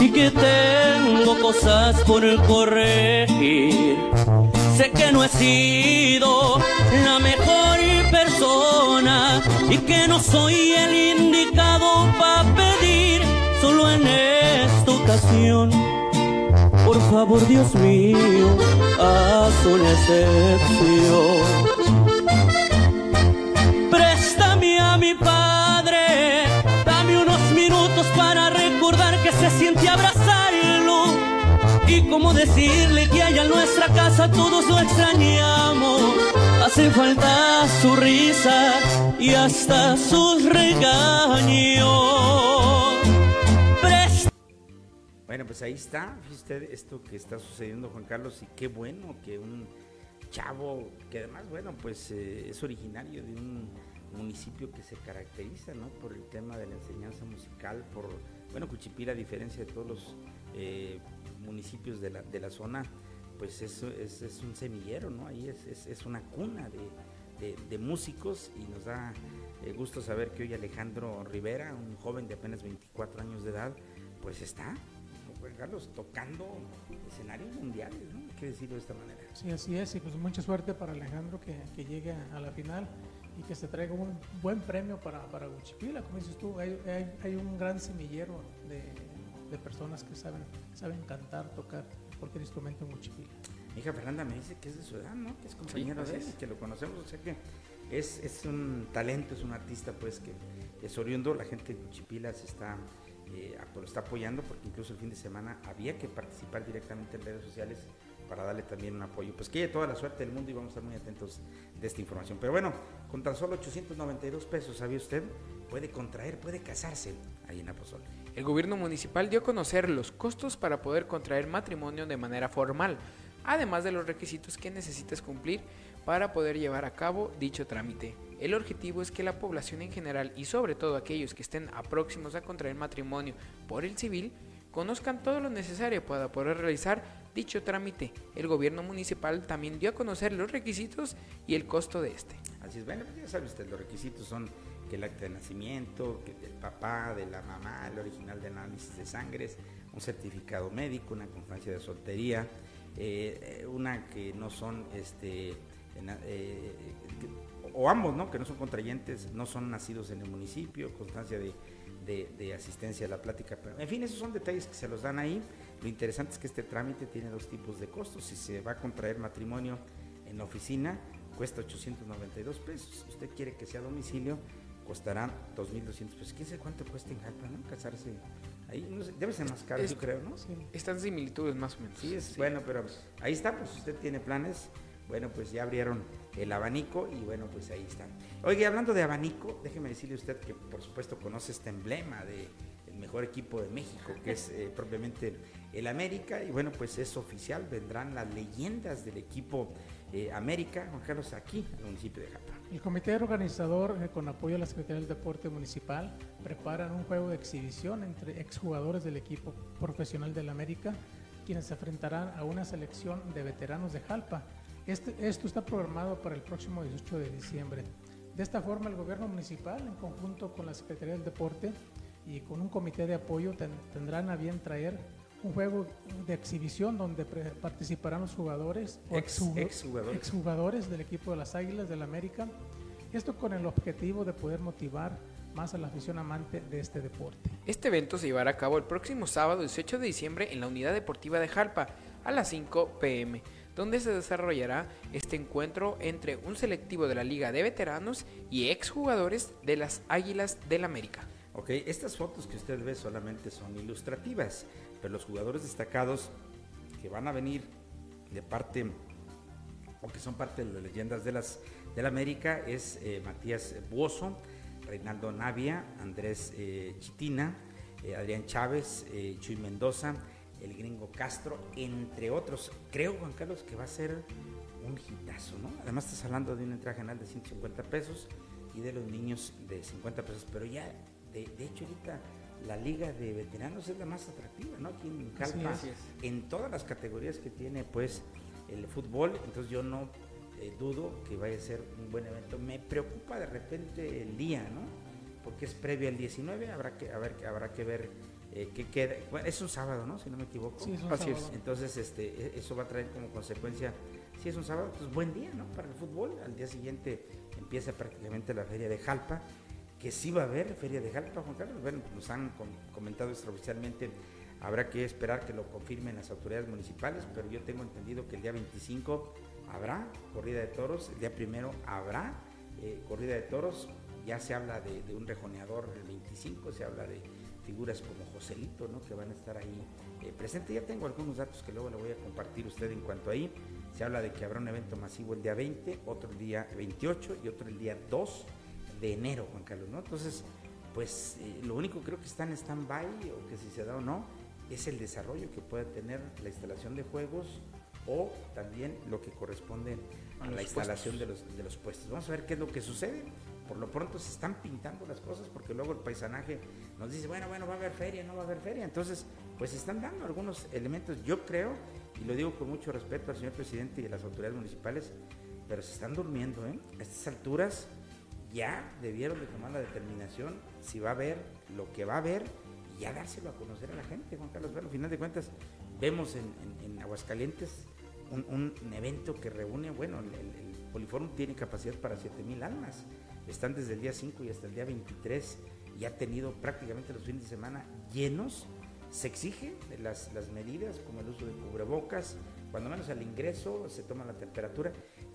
y que tengo cosas por corregir. Sé que no he sido la mejor persona y que no soy el indicado para pedir. Solo en esta ocasión, por favor, Dios mío, haz una excepción. Préstame a mi padre, dame unos minutos para recordar que se siente abrazarlo y cómo decirle que allá en nuestra casa todos lo extrañamos. Hace falta su risa y hasta sus regaños. Prest- bueno, pues ahí está, usted, esto que está sucediendo, Juan Carlos, y qué bueno que un chavo, que además, bueno, pues eh, es originario de un municipio que se caracteriza, ¿no?, por el tema de la enseñanza musical, por, bueno, Juchipila, a diferencia de todos los eh, municipios de la, de la zona, pues es, es, es un semillero, ¿no?, ahí es, es, es una cuna de, de, de músicos y nos da eh, gusto saber que hoy Alejandro Rivera, un joven de apenas veinticuatro años de edad, pues está, Juan Carlos, tocando escenarios mundiales, ¿no?, hay que decirlo de esta manera. Sí, así es, y pues mucha suerte para Alejandro que, que llegue a la final y que se traiga un buen premio para, para Juchipila. Como dices tú, hay, hay, hay un gran semillero de, de personas que saben, saben cantar, tocar cualquier instrumento en Juchipila. Mi hija Fernanda me dice que es de su edad, ¿no?, que es compañero sí, de él, que lo conocemos, o sea que es, es un talento, es un artista, pues, que es oriundo. La gente de Juchipila se está, eh, lo está apoyando, porque incluso el fin de semana había que participar directamente en redes sociales para darle también un apoyo. Pues que haya toda la suerte del mundo y vamos a estar muy atentos de esta información. Pero bueno, con tan solo ochocientos noventa y dos pesos, ¿sabía usted?, puede contraer, puede casarse ahí en Aposol. El gobierno municipal dio a conocer los costos para poder contraer matrimonio de manera formal, además de los requisitos que necesitas cumplir para poder llevar a cabo dicho trámite. El objetivo es que la población en general y sobre todo aquellos que estén a próximos a contraer matrimonio por el civil conozcan todo lo necesario para poder realizar dicho trámite. El gobierno municipal también dio a conocer los requisitos y el costo de este. Así es, bueno, ya sabe usted, los requisitos son que el acta de nacimiento, que del papá, de la mamá, el original de análisis de sangres, un certificado médico, una constancia de soltería, eh, una que no son, este, eh, o ambos, ¿no?, que no son contrayentes, no son nacidos en el municipio, constancia de, de, de asistencia a la plática. En fin, esos son detalles que se los dan ahí. Lo interesante es que este trámite tiene dos tipos de costos. Si se va a contraer matrimonio en la oficina, cuesta ochocientos noventa y dos pesos. Si usted quiere que sea a domicilio, costará dos mil doscientos pesos. ¿Quién sabe cuánto cuesta en Jalpa, no? Casarse ahí, no sé, debe ser más caro, es, yo creo, ¿no? Sí. Están similitudes más o menos. Sí, es, sí. Bueno, pero pues, ahí está, pues si usted tiene planes, bueno, pues ya abrieron el abanico y bueno, pues ahí están. Oiga, hablando de abanico, déjeme decirle a usted que por supuesto conoce este emblema de el mejor equipo de México, que es eh, propiamente el América, y bueno, pues es oficial, vendrán las leyendas del equipo eh, América, Juan Carlos, aquí, al municipio de Jalpa. El comité organizador, eh, con apoyo de la Secretaría del Deporte Municipal, preparan un juego de exhibición entre exjugadores del equipo profesional del América, quienes se enfrentarán a una selección de veteranos de Jalpa. Este, esto está programado para el próximo dieciocho de diciembre. De esta forma, el gobierno municipal, en conjunto con la Secretaría del Deporte y con un comité de apoyo, ten, tendrán a bien traer un juego de exhibición donde pre- participarán los jugadores, ex, o exjugadores. exjugadores del equipo de las Águilas del América. Esto con el objetivo de poder motivar más a la afición amante de este deporte. Este evento se llevará a cabo el próximo sábado dieciocho de diciembre en la Unidad Deportiva de Jalpa a las cinco de la tarde. Donde se desarrollará este encuentro entre un selectivo de la Liga de Veteranos y exjugadores de las Águilas del América. Ok, estas fotos que usted ve solamente son ilustrativas, pero los jugadores destacados que van a venir de parte, o que son parte de las leyendas de las del América, es eh, Matías Buoso, Reinaldo Navia, Andrés eh, Chitina, eh, Adrián Chávez, eh, Chuy Mendoza, el Gringo Castro, entre otros. Creo, Juan Carlos, que va a ser un hitazo, ¿no? Además, estás hablando de una entrada general de ciento cincuenta pesos y de los niños de cincuenta pesos, pero ya, de, de hecho, ahorita la Liga de Veteranos es la más atractiva, ¿no? Aquí en Jalpa, en todas las categorías que tiene, pues, el fútbol. Entonces, yo no eh, dudo que vaya a ser un buen evento. Me preocupa de repente el día, ¿no? Porque es previo al diecinueve, habrá que, a ver, habrá que ver. Eh, que queda, bueno, es un sábado, ¿no? Si no me equivoco. Sí, es un Así sábado. Es. Entonces, este, eso va a traer como consecuencia, si es un sábado, pues buen día, ¿no?, para el fútbol. Al día siguiente empieza prácticamente la Feria de Jalpa, que sí va a haber Feria de Jalpa, Juan Carlos. Bueno, nos han com- comentado extraoficialmente, habrá que esperar que lo confirmen las autoridades municipales, pero yo tengo entendido que el día veinticinco habrá corrida de toros, el día primero habrá eh, corrida de toros, ya se habla de, de un rejoneador el veinticinco, se habla de figuras como Joselito, ¿no?, que van a estar ahí eh, presente. Ya tengo algunos datos que luego le voy a compartir a usted en cuanto a ahí. Se habla de que habrá un evento masivo el día veinte, otro el día veintiocho y otro el día dos de enero, Juan Carlos, ¿no? Entonces, pues eh, lo único creo que está en stand-by, o que si se da o no, es el desarrollo que pueda tener la instalación de juegos, o también lo que corresponde a la instalación de los, de los puestos. Vamos a ver qué es lo que sucede. Por lo pronto se están pintando las cosas, porque luego el paisanaje nos dice, bueno, bueno, va a haber feria, no va a haber feria. Entonces, pues se están dando algunos elementos, yo creo, y lo digo con mucho respeto al señor presidente y a las autoridades municipales, pero se están durmiendo, ¿eh? A estas alturas ya debieron de tomar la determinación si va a haber lo que va a haber, y ya dárselo a conocer a la gente, Juan Carlos. Bueno, al final de cuentas, vemos en, en, en Aguascalientes un, un evento que reúne, bueno, el, el Poliforum tiene capacidad para siete mil almas. Están desde el día cinco y hasta el día veintitrés, y ha tenido prácticamente los fines de semana llenos. Se exigen las, las medidas como el uso de cubrebocas, cuando menos al ingreso se toma la temperatura.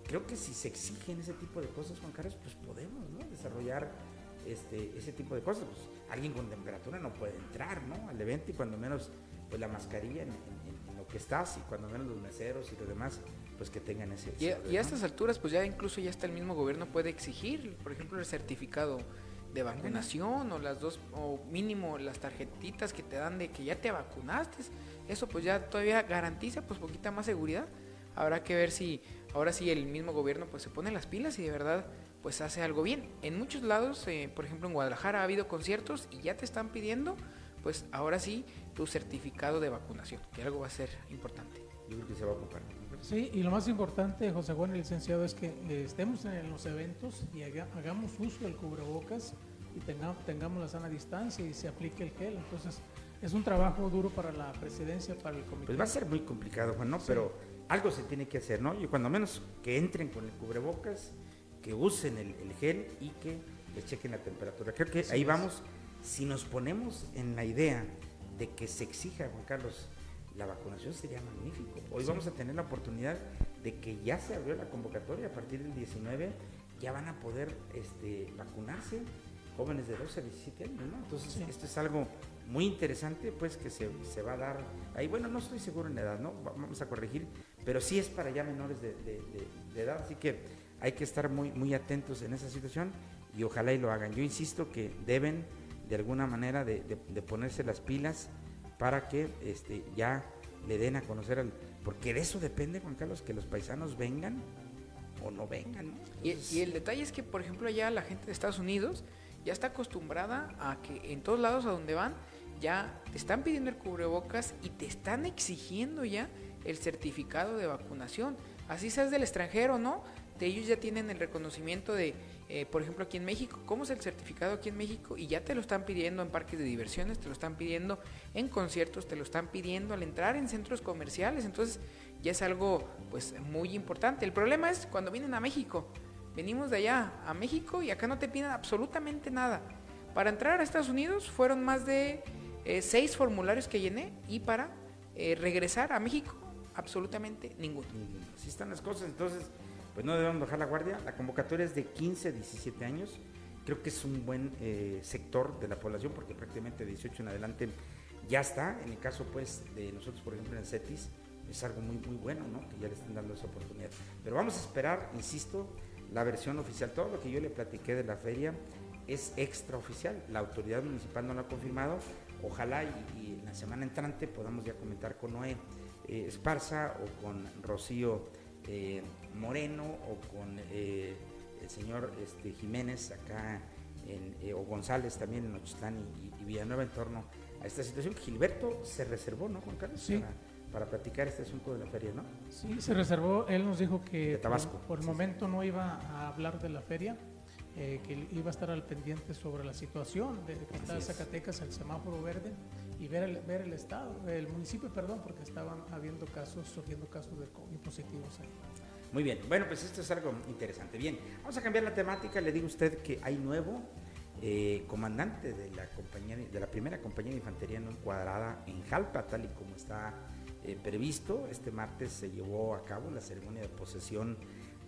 Creo que si se exigen ese tipo de cosas, Juan Carlos, pues podemos, ¿no?, desarrollar este, ese tipo de cosas. Pues alguien con temperatura no puede entrar, ¿no?, al evento, y cuando menos pues la mascarilla en, en, en lo que estás, y cuando menos los meseros y los demás, pues que tengan ese... Y, saber, y a estas, ¿no?, alturas, pues ya incluso ya hasta el mismo gobierno puede exigir, por ejemplo, el certificado de vacunación, o las dos, o mínimo las tarjetitas que te dan de que ya te vacunaste. Eso pues ya todavía garantiza pues poquita más seguridad. Habrá que ver si ahora sí el mismo gobierno pues se pone las pilas y de verdad pues hace algo bien. En muchos lados, eh, por ejemplo en Guadalajara ha habido conciertos y ya te están pidiendo pues ahora sí tu certificado de vacunación, que algo va a ser importante. Yo creo que se va a ocupar. Sí, y lo más importante, José Juan, el licenciado, es que eh, estemos en los eventos y haga, hagamos uso del cubrebocas, y tenga, tengamos la sana distancia y se aplique el gel. Entonces, Es un trabajo duro para la presidencia, para el comité. Pues va a ser muy complicado, Juan, ¿no? Sí. Pero algo se tiene que hacer, ¿no? Y cuando menos que entren con el cubrebocas, que usen el, el gel y que le chequen la temperatura. Creo que sí, ahí es. Vamos, si nos ponemos en la idea de que se exija, Juan Carlos, la vacunación, sería magnífico. Hoy sí. Vamos a tener la oportunidad de que ya se abrió la convocatoria a partir del diecinueve, ya van a poder este, vacunarse jóvenes de doce a diecisiete años, ¿no? Entonces, sí. Esto es algo muy interesante, pues, que se, se va a dar ahí. Bueno, no estoy seguro en la edad, ¿no? Vamos a corregir, pero sí es para ya menores de, de, de, de edad, así que hay que estar muy, muy atentos en esa situación y ojalá y lo hagan. Yo insisto que deben, de alguna manera, de, de, de ponerse las pilas para que este, ya le den a conocer, al, porque de eso depende, Juan Carlos, que los paisanos vengan o no vengan, ¿no? Entonces, y, y el detalle es que, por ejemplo, allá la gente de Estados Unidos ya está acostumbrada a que en todos lados a donde van ya te están pidiendo el cubrebocas y te están exigiendo ya el certificado de vacunación. Así seas del extranjero, ¿no? De ellos ya tienen el reconocimiento de, eh, por ejemplo, aquí en México, ¿cómo es el certificado aquí en México? Y ya te lo están pidiendo en parques de diversiones, te lo están pidiendo en conciertos, te lo están pidiendo al entrar en centros comerciales. Entonces ya es algo, pues, muy importante. El problema es cuando vienen a México. Venimos de allá a México y acá no te piden absolutamente nada. Para entrar a Estados Unidos fueron más de eh, seis formularios que llené y para eh, regresar a México absolutamente ninguno. Así están las cosas, entonces pues no debemos bajar la guardia. La convocatoria es de quince a diecisiete años. Creo que es un buen eh, sector de la población porque prácticamente de dieciocho en adelante ya está. En el caso, pues, de nosotros, por ejemplo, en el CETIS, es algo muy, muy bueno, ¿no? Que ya le están dando esa oportunidad. Pero vamos a esperar, insisto, la versión oficial. Todo lo que yo le platiqué de la feria es extraoficial, la autoridad municipal no lo ha confirmado. Ojalá y, y la semana entrante podamos ya comentar con Noé eh, Esparza o con Rocío eh, Moreno o con eh, el señor este, Jiménez acá en, eh, o González también en Nochistlán y, y Villanueva en torno a esta situación. Gilberto se reservó, ¿no, Juan Carlos? Sí. Para, para platicar este asunto de la feria, ¿no? Sí, se reservó, él nos dijo que de Tabasco, por, por el sí, momento sí. No iba a hablar de la feria, eh, que iba a estar al pendiente sobre la situación de que está Zacatecas, el semáforo verde, y ver el, ver el estado, el municipio, perdón, porque estaban habiendo casos, surgiendo casos de COVID positivos ahí. Muy bien, bueno, pues esto es algo interesante. Bien, vamos a cambiar la temática. Le digo a usted que hay nuevo eh, comandante de la compañía, de la primera compañía de infantería no encuadrada en Jalpa, tal y como está Eh, previsto. Este martes se llevó a cabo la ceremonia de posesión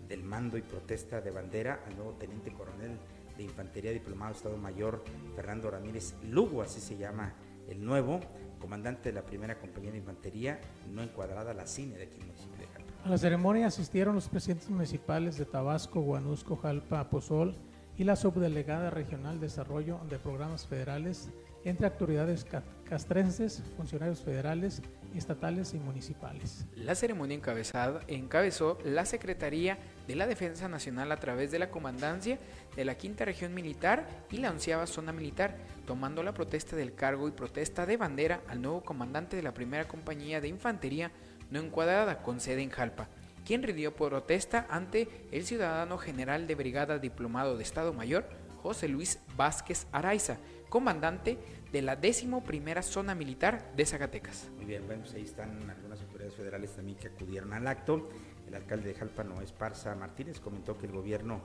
del mando y protesta de bandera al nuevo teniente coronel de infantería diplomado Estado Mayor Fernando Ramírez Lugo, así se llama el nuevo comandante de la primera compañía de infantería no encuadrada, la C I N E de aquí en el municipio de Jalpa. A la ceremonia asistieron los presidentes municipales de Tabasco, Guanusco, Jalpa, Pozol y la subdelegada regional de desarrollo de programas federales, entre autoridades castrenses, funcionarios federales, estatales y municipales. La ceremonia encabezada, encabezó la Secretaría de la Defensa Nacional a través de la Comandancia de la Quinta Región Militar y la Onceava Zona Militar, tomando la protesta del cargo y protesta de bandera al nuevo comandante de la Primera Compañía de Infantería no encuadrada con sede en Jalpa, quien rindió protesta ante el ciudadano general de brigada diplomado de Estado Mayor, José Luis Vázquez Araiza, comandante de la décimo primera zona militar de Zacatecas. Muy bien, bueno, pues ahí están algunas autoridades federales también que acudieron al acto. El alcalde de Jalpa, Noé Esparza Martínez, comentó que el gobierno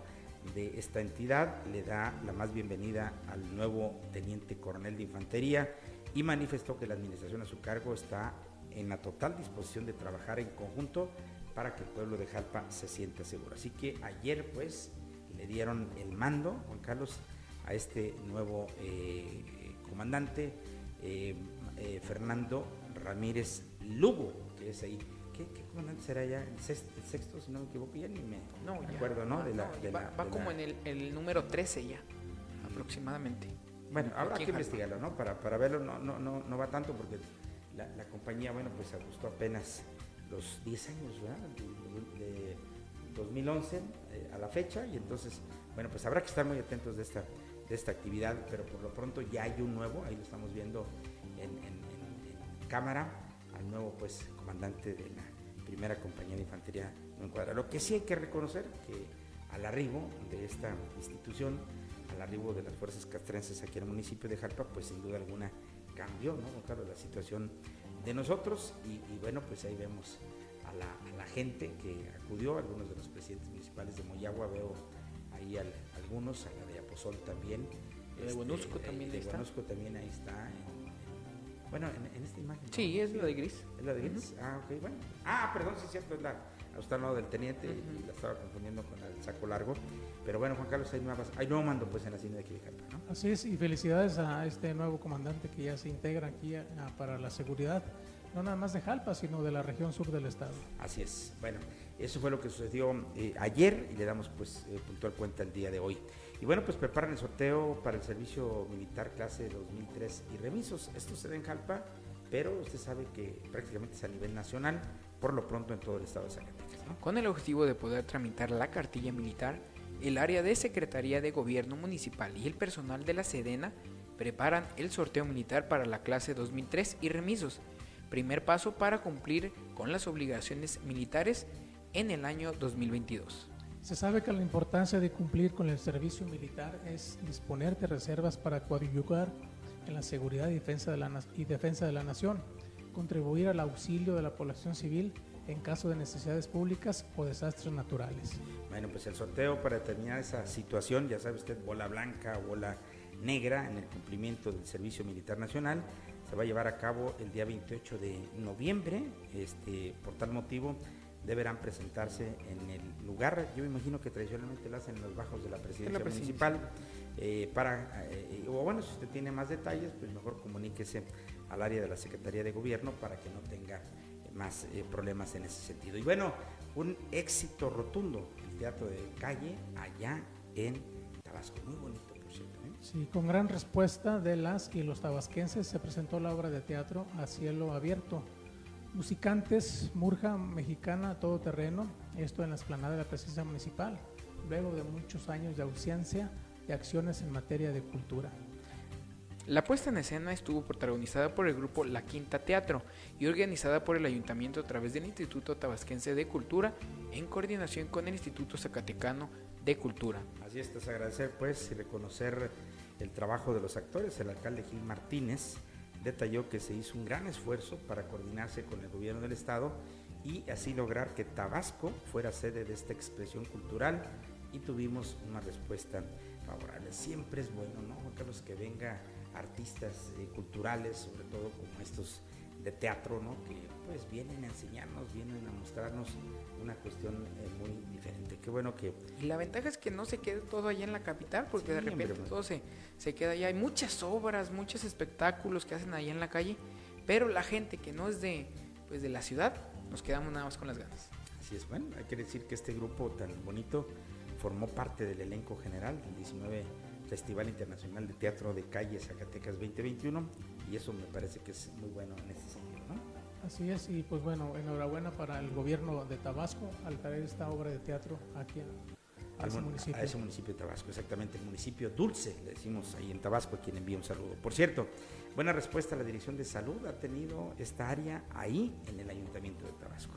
de esta entidad le da la más bienvenida al nuevo teniente coronel de infantería y manifestó que la administración a su cargo está en la total disposición de trabajar en conjunto para que el pueblo de Jalpa se sienta seguro. Así que ayer, pues, le dieron el mando, Juan Carlos, a este nuevo eh, comandante eh, eh, Fernando Ramírez Lugo, que es ahí. ¿Qué, qué comandante será ya? El sexto, el sexto, si no me equivoco, ya ni me no, acuerdo, ya, ¿no? no, de la, no de va la, va de como la... en el, el número trece ya, aproximadamente. Bueno, habrá que investigarlo, ¿no? Para, para verlo, no, no, no, no va tanto porque la, la compañía, bueno, pues se ajustó apenas los diez años, ¿verdad? De, de, de dos mil once eh, a la fecha, y entonces, bueno, pues habrá que estar muy atentos de esta de esta actividad, pero por lo pronto ya hay un nuevo, ahí lo estamos viendo en, en, en, en cámara, al nuevo, pues, comandante de la primera compañía de infantería no encuadrada. Lo que sí hay que reconocer que al arribo de esta institución, al arribo de las fuerzas castrenses aquí en el municipio de Jalpa, pues sin duda alguna cambió, ¿no? Claro, la situación de nosotros y, y bueno, pues ahí vemos a la, a la gente que acudió, algunos de los presidentes municipales de Moyagua, veo ahí al, algunos, a la de Aposol también. La de Huanusco este, también ahí está. Huanusco también ahí está. En, bueno, en, en esta imagen. Sí, ¿no? Es la de gris. Es la de gris. Uh-huh. Ah, ok, bueno. Ah, perdón, sí es cierto, es la... Está al lado del teniente, uh-huh. La estaba confundiendo con el saco largo. Pero bueno, Juan Carlos, hay nuevas, hay nuevo mando pues en la C I N E de aquí de Jalpa, ¿no? Así es, y felicidades a este nuevo comandante que ya se integra aquí a, a, para la seguridad, no nada más de Jalpa, sino de la región sur del estado. Así es, bueno, eso fue lo que sucedió eh, ayer y le damos pues eh, puntual cuenta el día de hoy. Y bueno, pues preparan el sorteo para el servicio militar clase dos mil tres y remisos. Esto se da en Jalpa, pero usted sabe que prácticamente es a nivel nacional, por lo pronto en todo el estado de Zacatecas, ¿no? Con el objetivo de poder tramitar la cartilla militar, el área de Secretaría de Gobierno Municipal y el personal de la Sedena preparan el sorteo militar para la clase dos mil tres y remisos, primer paso para cumplir con las obligaciones militares en el año dos mil veintidós. Se sabe que la importancia de cumplir con el servicio militar es disponer de reservas para coadyuvar en la seguridad y defensa de la, y defensa de la nación, contribuir al auxilio de la población civil en caso de necesidades públicas o desastres naturales. Bueno, pues el sorteo para determinar esa situación, ya sabe usted, bola blanca o bola negra en el cumplimiento del Servicio Militar Nacional, se va a llevar a cabo el día veintiocho de noviembre, este, por tal motivo deberán presentarse en el lugar, yo me imagino que tradicionalmente lo hacen en los bajos de la presidencia, la presidencia. municipal, eh, para, eh, o bueno, si usted tiene más detalles, pues mejor comuníquese al área de la Secretaría de Gobierno para que no tenga más eh, problemas en ese sentido. Y bueno, un éxito rotundo el teatro de calle allá en Tabasco, muy bonito por cierto, ¿eh? Sí, con gran respuesta de las y los tabasquenses se presentó la obra de teatro A Cielo Abierto, musicantes, murga mexicana, todo terreno, esto en la explanada de la presidencia municipal, luego de muchos años de ausencia de acciones en materia de cultura. La puesta en escena estuvo protagonizada por el grupo La Quinta Teatro y organizada por el Ayuntamiento a través del Instituto Tabasquense de Cultura en coordinación con el Instituto Zacatecano de Cultura. Así es, es agradecer pues y reconocer el trabajo de los actores. El alcalde Gil Martínez detalló que se hizo un gran esfuerzo para coordinarse con el gobierno del estado y así lograr que Tabasco fuera sede de esta expresión cultural y tuvimos una respuesta favorable. Siempre es bueno, ¿no, Juan Carlos, que venga artistas eh, culturales, sobre todo como estos de teatro, ¿no? Que pues vienen a enseñarnos, vienen a mostrarnos una cuestión eh, muy diferente. Qué bueno que... Y la ventaja es que no se quede todo allá en la capital, porque sí, de repente hombre, todo se, se queda allá. Hay muchas obras, muchos espectáculos que hacen allá en la calle, pero la gente que no es de, pues, de la ciudad, nos quedamos nada más con las ganas. Así es, bueno, hay que decir que este grupo tan bonito formó parte del elenco general del diecinueve Festival Internacional de Teatro de Calle Zacatecas veinte veintiuno y eso me parece que es muy bueno en ese sentido, ¿no? Así es, y pues bueno, enhorabuena para el gobierno de Tabasco al traer esta obra de teatro aquí a, a, ese, mon- municipio. a ese municipio de Tabasco, exactamente, el municipio Dulce, le decimos ahí en Tabasco, a quien envía un saludo. Por cierto, buena respuesta a la Dirección de Salud ha tenido esta área ahí en el Ayuntamiento de Tabasco.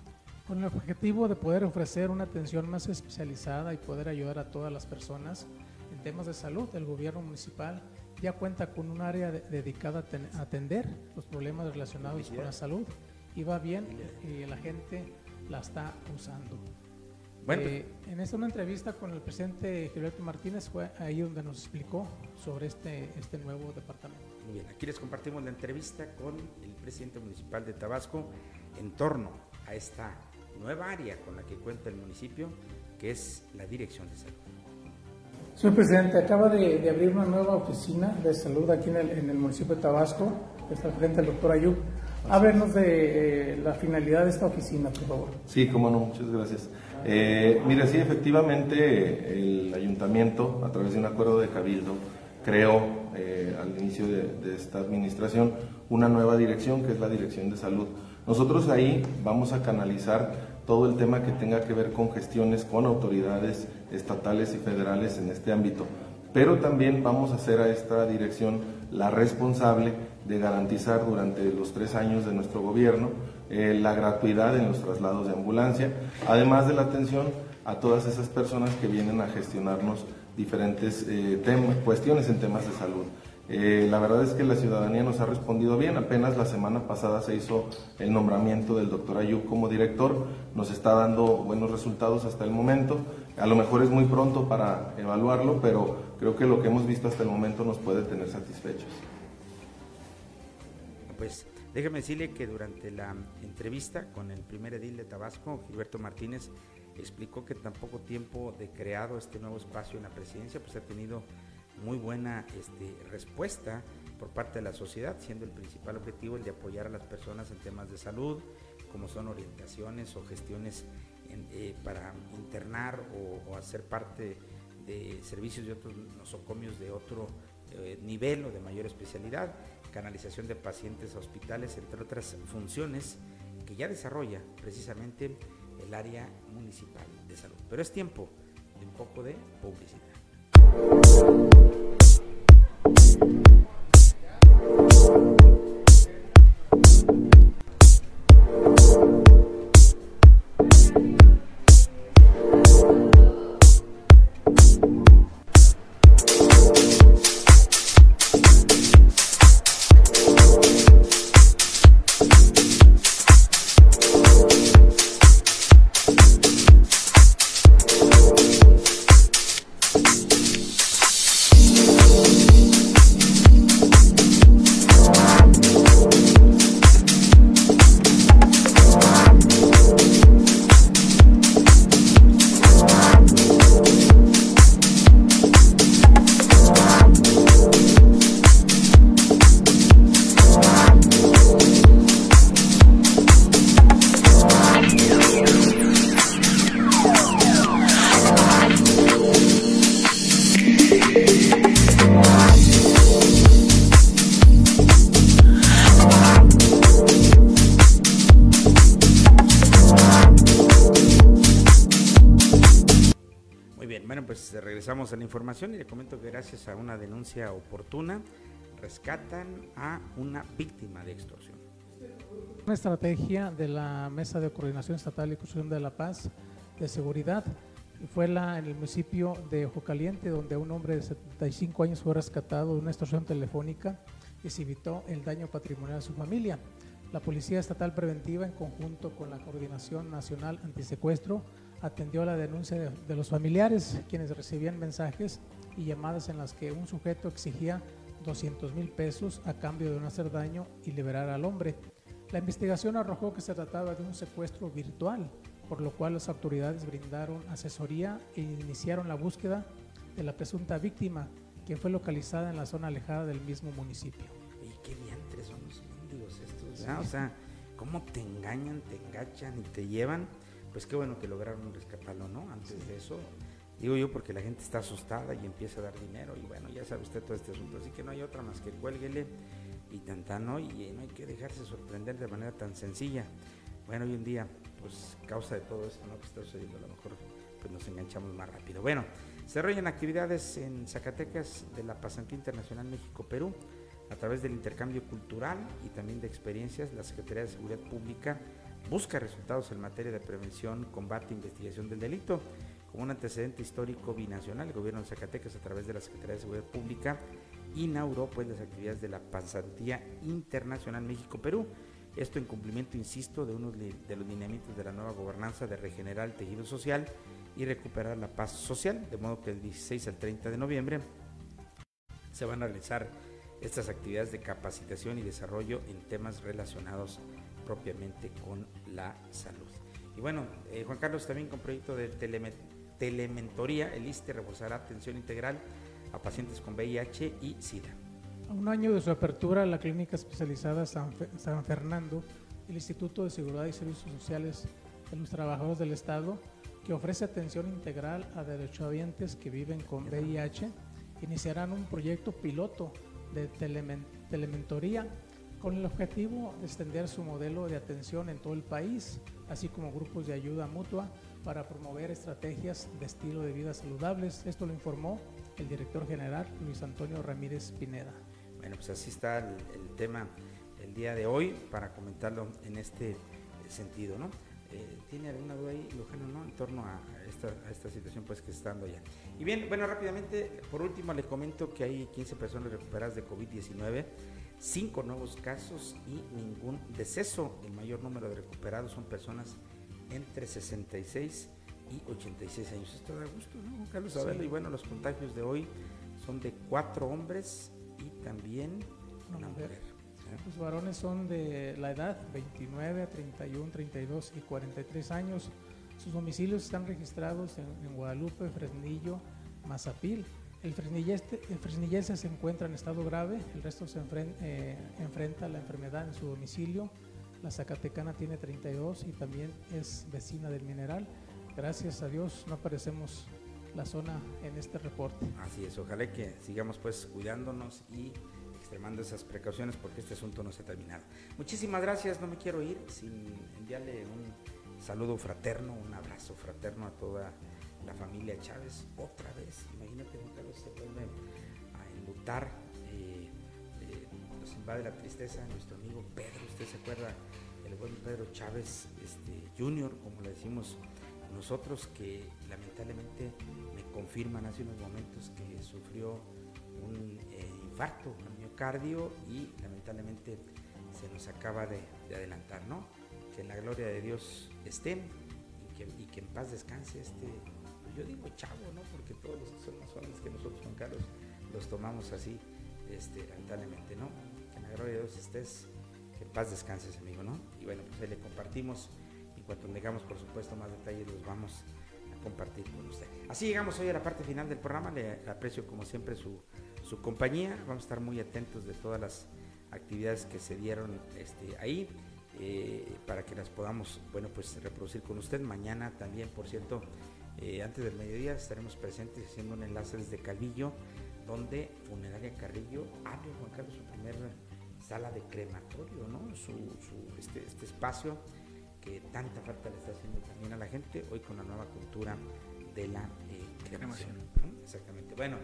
Con el objetivo de poder ofrecer una atención más especializada y poder ayudar a todas las personas en temas de salud, el gobierno municipal ya cuenta con un área de, dedicada a, ten, a atender los problemas relacionados con la salud y va bien y la gente la está usando. Bueno, eh, en esta una entrevista con el presidente Gilberto Martínez fue ahí donde nos explicó sobre este, este nuevo departamento. Muy bien, aquí les compartimos la entrevista con el presidente municipal de Tabasco en torno a esta nueva área con la que cuenta el municipio, que es la Dirección de Salud. Señor presidente, acaba de, de abrir una nueva oficina de salud aquí en el, en el municipio de Tabasco, que está frente al doctor Ayub. Háblenos de eh, la finalidad de esta oficina, por favor. Sí, cómo no, muchas gracias. Eh, mire, sí, efectivamente, el ayuntamiento, a través de un acuerdo de cabildo, creó eh, al inicio de, de esta administración una nueva dirección, que es la Dirección de Salud. Nosotros ahí vamos a canalizar todo el tema que tenga que ver con gestiones con autoridades estatales y federales en este ámbito. Pero también vamos a hacer a esta dirección la responsable de garantizar durante los tres años de nuestro gobierno eh, la gratuidad en los traslados de ambulancia, además de la atención a todas esas personas que vienen a gestionarnos diferentes eh, temas, cuestiones en temas de salud. Eh, la verdad es que la ciudadanía nos ha respondido bien. Apenas la semana pasada se hizo el nombramiento del doctor Ayub como director, nos está dando buenos resultados hasta el momento. A lo mejor es muy pronto para evaluarlo, pero creo que lo que hemos visto hasta el momento nos puede tener satisfechos. Pues déjeme decirle que durante la entrevista con el primer edil de Tabasco, Gilberto Martínez explicó que en tan poco tiempo de creado este nuevo espacio en la presidencia, pues ha tenido muy buena este, respuesta por parte de la sociedad, siendo el principal objetivo el de apoyar a las personas en temas de salud, como son orientaciones o gestiones en, eh, para internar o, o hacer parte de servicios de otros nosocomios de otro eh, nivel o de mayor especialidad, canalización de pacientes a hospitales, entre otras funciones que ya desarrolla precisamente el área municipal de salud. Pero es tiempo de un poco de publicidad. Regresamos a la información y le comento que gracias a una denuncia oportuna rescatan a una víctima de extorsión. Una estrategia de la Mesa de Coordinación Estatal y Construcción de la Paz de Seguridad fue la, en el municipio de Ojo Caliente, donde un hombre de setenta y cinco años fue rescatado de una extorsión telefónica y se evitó el daño patrimonial de su familia. La Policía Estatal Preventiva, en conjunto con la Coordinación Nacional Antisecuestro, atendió la denuncia de, de los familiares, quienes recibían mensajes y llamadas en las que un sujeto exigía doscientos mil pesos a cambio de no hacer daño y liberar al hombre. La investigación arrojó que se trataba de un secuestro virtual, por lo cual las autoridades brindaron asesoría e iniciaron la búsqueda de la presunta víctima, que fue localizada en la zona alejada del mismo municipio. Y qué diantres son los indios estos, ¿verdad? O sea, cómo te engañan, te engachan y te llevan. Pues qué bueno que lograron rescatarlo, ¿no? Antes de eso, digo yo, porque la gente está asustada y empieza a dar dinero y bueno, ya sabe usted todo este asunto, así que no hay otra más que cuélguele y tantano, y no hay que dejarse sorprender de manera tan sencilla. Bueno, hoy en día, pues causa de todo esto, ¿no?, que está sucediendo, a lo mejor pues nos enganchamos más rápido. Bueno, se desarrollan actividades en Zacatecas de la Pasantía Internacional México-Perú a través del intercambio cultural y también de experiencias. La Secretaría de Seguridad Pública busca resultados en materia de prevención, combate e investigación del delito. Como un antecedente histórico binacional, el gobierno de Zacatecas, a través de la Secretaría de Seguridad Pública, inauguró pues las actividades de la Pasantía Internacional México-Perú. Esto en cumplimiento, insisto, de uno de los lineamientos de la nueva gobernanza de regenerar el tejido social y recuperar la paz social, de modo que el dieciséis al treinta de noviembre se van a realizar estas actividades de capacitación y desarrollo en temas relacionados propiamente con la salud. Y bueno, eh, Juan Carlos, también con proyecto de teleme- telementoría, el I S S S T E reforzará atención integral a pacientes con V I H y SIDA. A un año de su apertura, la clínica especializada San, Fe- San Fernando, el Instituto de Seguridad y Servicios Sociales de los Trabajadores del Estado, que ofrece atención integral a derechohabientes que viven con ¿Sí? V I H, iniciarán un proyecto piloto de telemen- telementoría con el objetivo de extender su modelo de atención en todo el país, así como grupos de ayuda mutua para promover estrategias de estilo de vida saludables. Esto lo informó el director general Luis Antonio Ramírez Pineda. Bueno, pues así está el, el tema el día de hoy para comentarlo en este sentido, ¿no? eh, tiene alguna duda ahí, Lujano, ¿no? En torno a esta, a esta situación pues que está dando ya. Y bien, bueno, rápidamente, por último les comento que hay quince personas recuperadas de covid diecinueve, cinco nuevos casos y ningún deceso. El mayor número de recuperados son personas entre sesenta y seis y ochenta y seis años. Esto da gusto, ¿no, Carlos? Sí. A ver, y bueno, los contagios de hoy son de cuatro hombres y también una, una mujer. mujer. Los varones son de la edad veintinueve, treinta y uno, treinta y dos y cuarenta y tres años. Sus domicilios están registrados en, en Guadalupe, Fresnillo, Mazapil. El fresnillense se encuentra en estado grave, el resto se enfren, eh, enfrenta la enfermedad en su domicilio. La zacatecana tiene treinta y dos y también es vecina del Mineral. Gracias a Dios no aparecemos la zona en este reporte. Así es, ojalá que sigamos pues cuidándonos y extremando esas precauciones porque este asunto no se ha terminado. Muchísimas gracias, no me quiero ir sin enviarle un saludo fraterno, un abrazo fraterno a toda la familia Chávez. Otra vez, imagínate, Juan Carlos, se vuelve a enlutar, eh, eh, nos invade la tristeza de nuestro amigo Pedro. Usted se acuerda, el buen Pedro Chávez este, Junior, como le decimos nosotros, que lamentablemente me confirman hace unos momentos que sufrió un eh, infarto, un miocardio, y lamentablemente se nos acaba de, de adelantar, ¿no? Que en la gloria de Dios estén y que, y que en paz descanse este, yo digo chavo, ¿no? Porque todos los que son más jóvenes que nosotros, Juan Carlos, los tomamos así, este, lamentablemente, ¿no? Que en la gloria de Dios estés, que en paz descanses, amigo, ¿no? Y bueno, pues ahí le compartimos, y cuando tengamos, por supuesto, más detalles, los vamos a compartir con usted. Así llegamos hoy a la parte final del programa, le aprecio como siempre su su compañía, vamos a estar muy atentos de todas las actividades que se dieron este, ahí, eh, para que las podamos, bueno, pues reproducir con usted. Mañana también, por cierto, eh, antes del mediodía estaremos presentes haciendo un enlace desde Calvillo, donde Funeraria Carrillo abre, Juan Carlos, su primera sala de crematorio, ¿no? Su, su, este, este espacio que tanta falta le está haciendo también a la gente, hoy con la nueva cultura de la eh, cremación. ¿Eh? Exactamente. Bueno,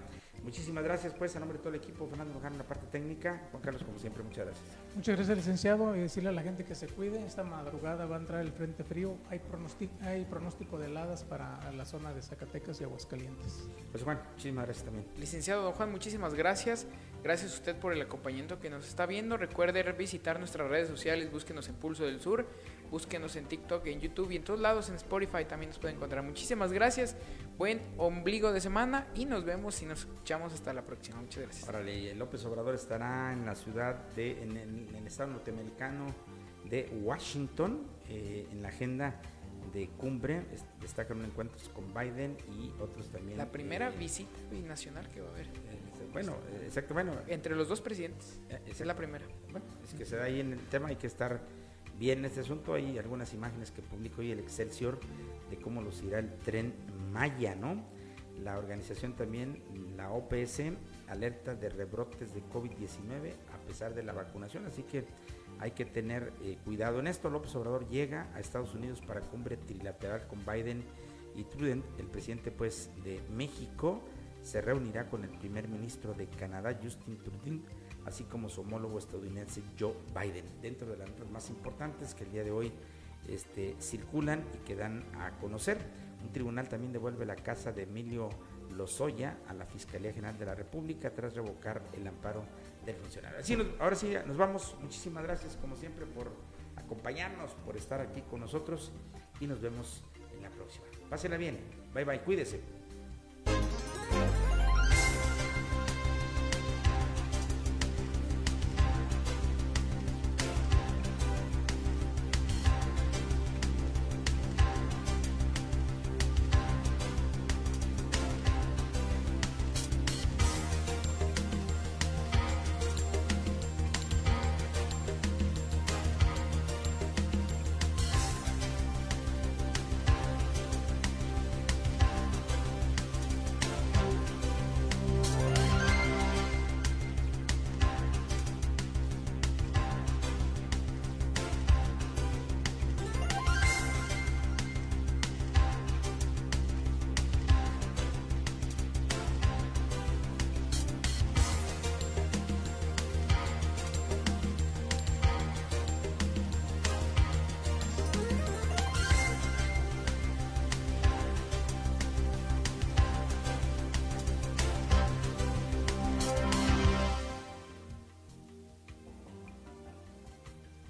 muchísimas gracias, pues, a nombre de todo el equipo, Fernando Lujano en la parte técnica, Juan Carlos, como siempre, muchas gracias. Muchas gracias, licenciado, y decirle a la gente que se cuide, esta madrugada va a entrar el frente frío, hay pronóstico, hay pronóstico de heladas para la zona de Zacatecas y Aguascalientes. Pues, Juan, muchísimas gracias también. Licenciado don Juan, muchísimas gracias, gracias a usted por el acompañamiento que nos está viendo, recuerde visitar nuestras redes sociales, búsquenos en Pulso del Sur, búsquenos en TikTok, en YouTube y en todos lados, en Spotify también nos pueden encontrar. Muchísimas gracias, buen ombligo de semana y nos vemos y nos escuchamos hasta la próxima. Muchas gracias. Órale, López Obrador estará en la ciudad de, en el, en el estado norteamericano de Washington, eh, en la agenda de cumbre, destacan encuentros con Biden y otros también. La primera eh, visita binacional que va a haber. Eh, bueno, exacto, bueno. Entre los dos presidentes, eh, es la primera. Bueno, es que se da ahí en el tema, hay que estar bien este asunto. Hay algunas imágenes que publicó hoy el Excelsior de cómo lucirá el Tren Maya, ¿no? La organización también, la O P S, alerta de rebrotes de covid diecinueve a pesar de la vacunación, así que hay que tener eh, cuidado en esto. López Obrador llega a Estados Unidos para cumbre trilateral con Biden y Truden. El presidente pues de México se reunirá con el primer ministro de Canadá, Justin Trudeau, así como su homólogo estadounidense Joe Biden. Dentro de las notas más importantes que el día de hoy este, circulan y que dan a conocer, un tribunal también devuelve la casa de Emilio Lozoya a la Fiscalía General de la República tras revocar el amparo del funcionario. Así nos, ahora sí, nos vamos. Muchísimas gracias, como siempre, por acompañarnos, por estar aquí con nosotros y nos vemos en la próxima. Pásenla bien. Bye, bye. Cuídese.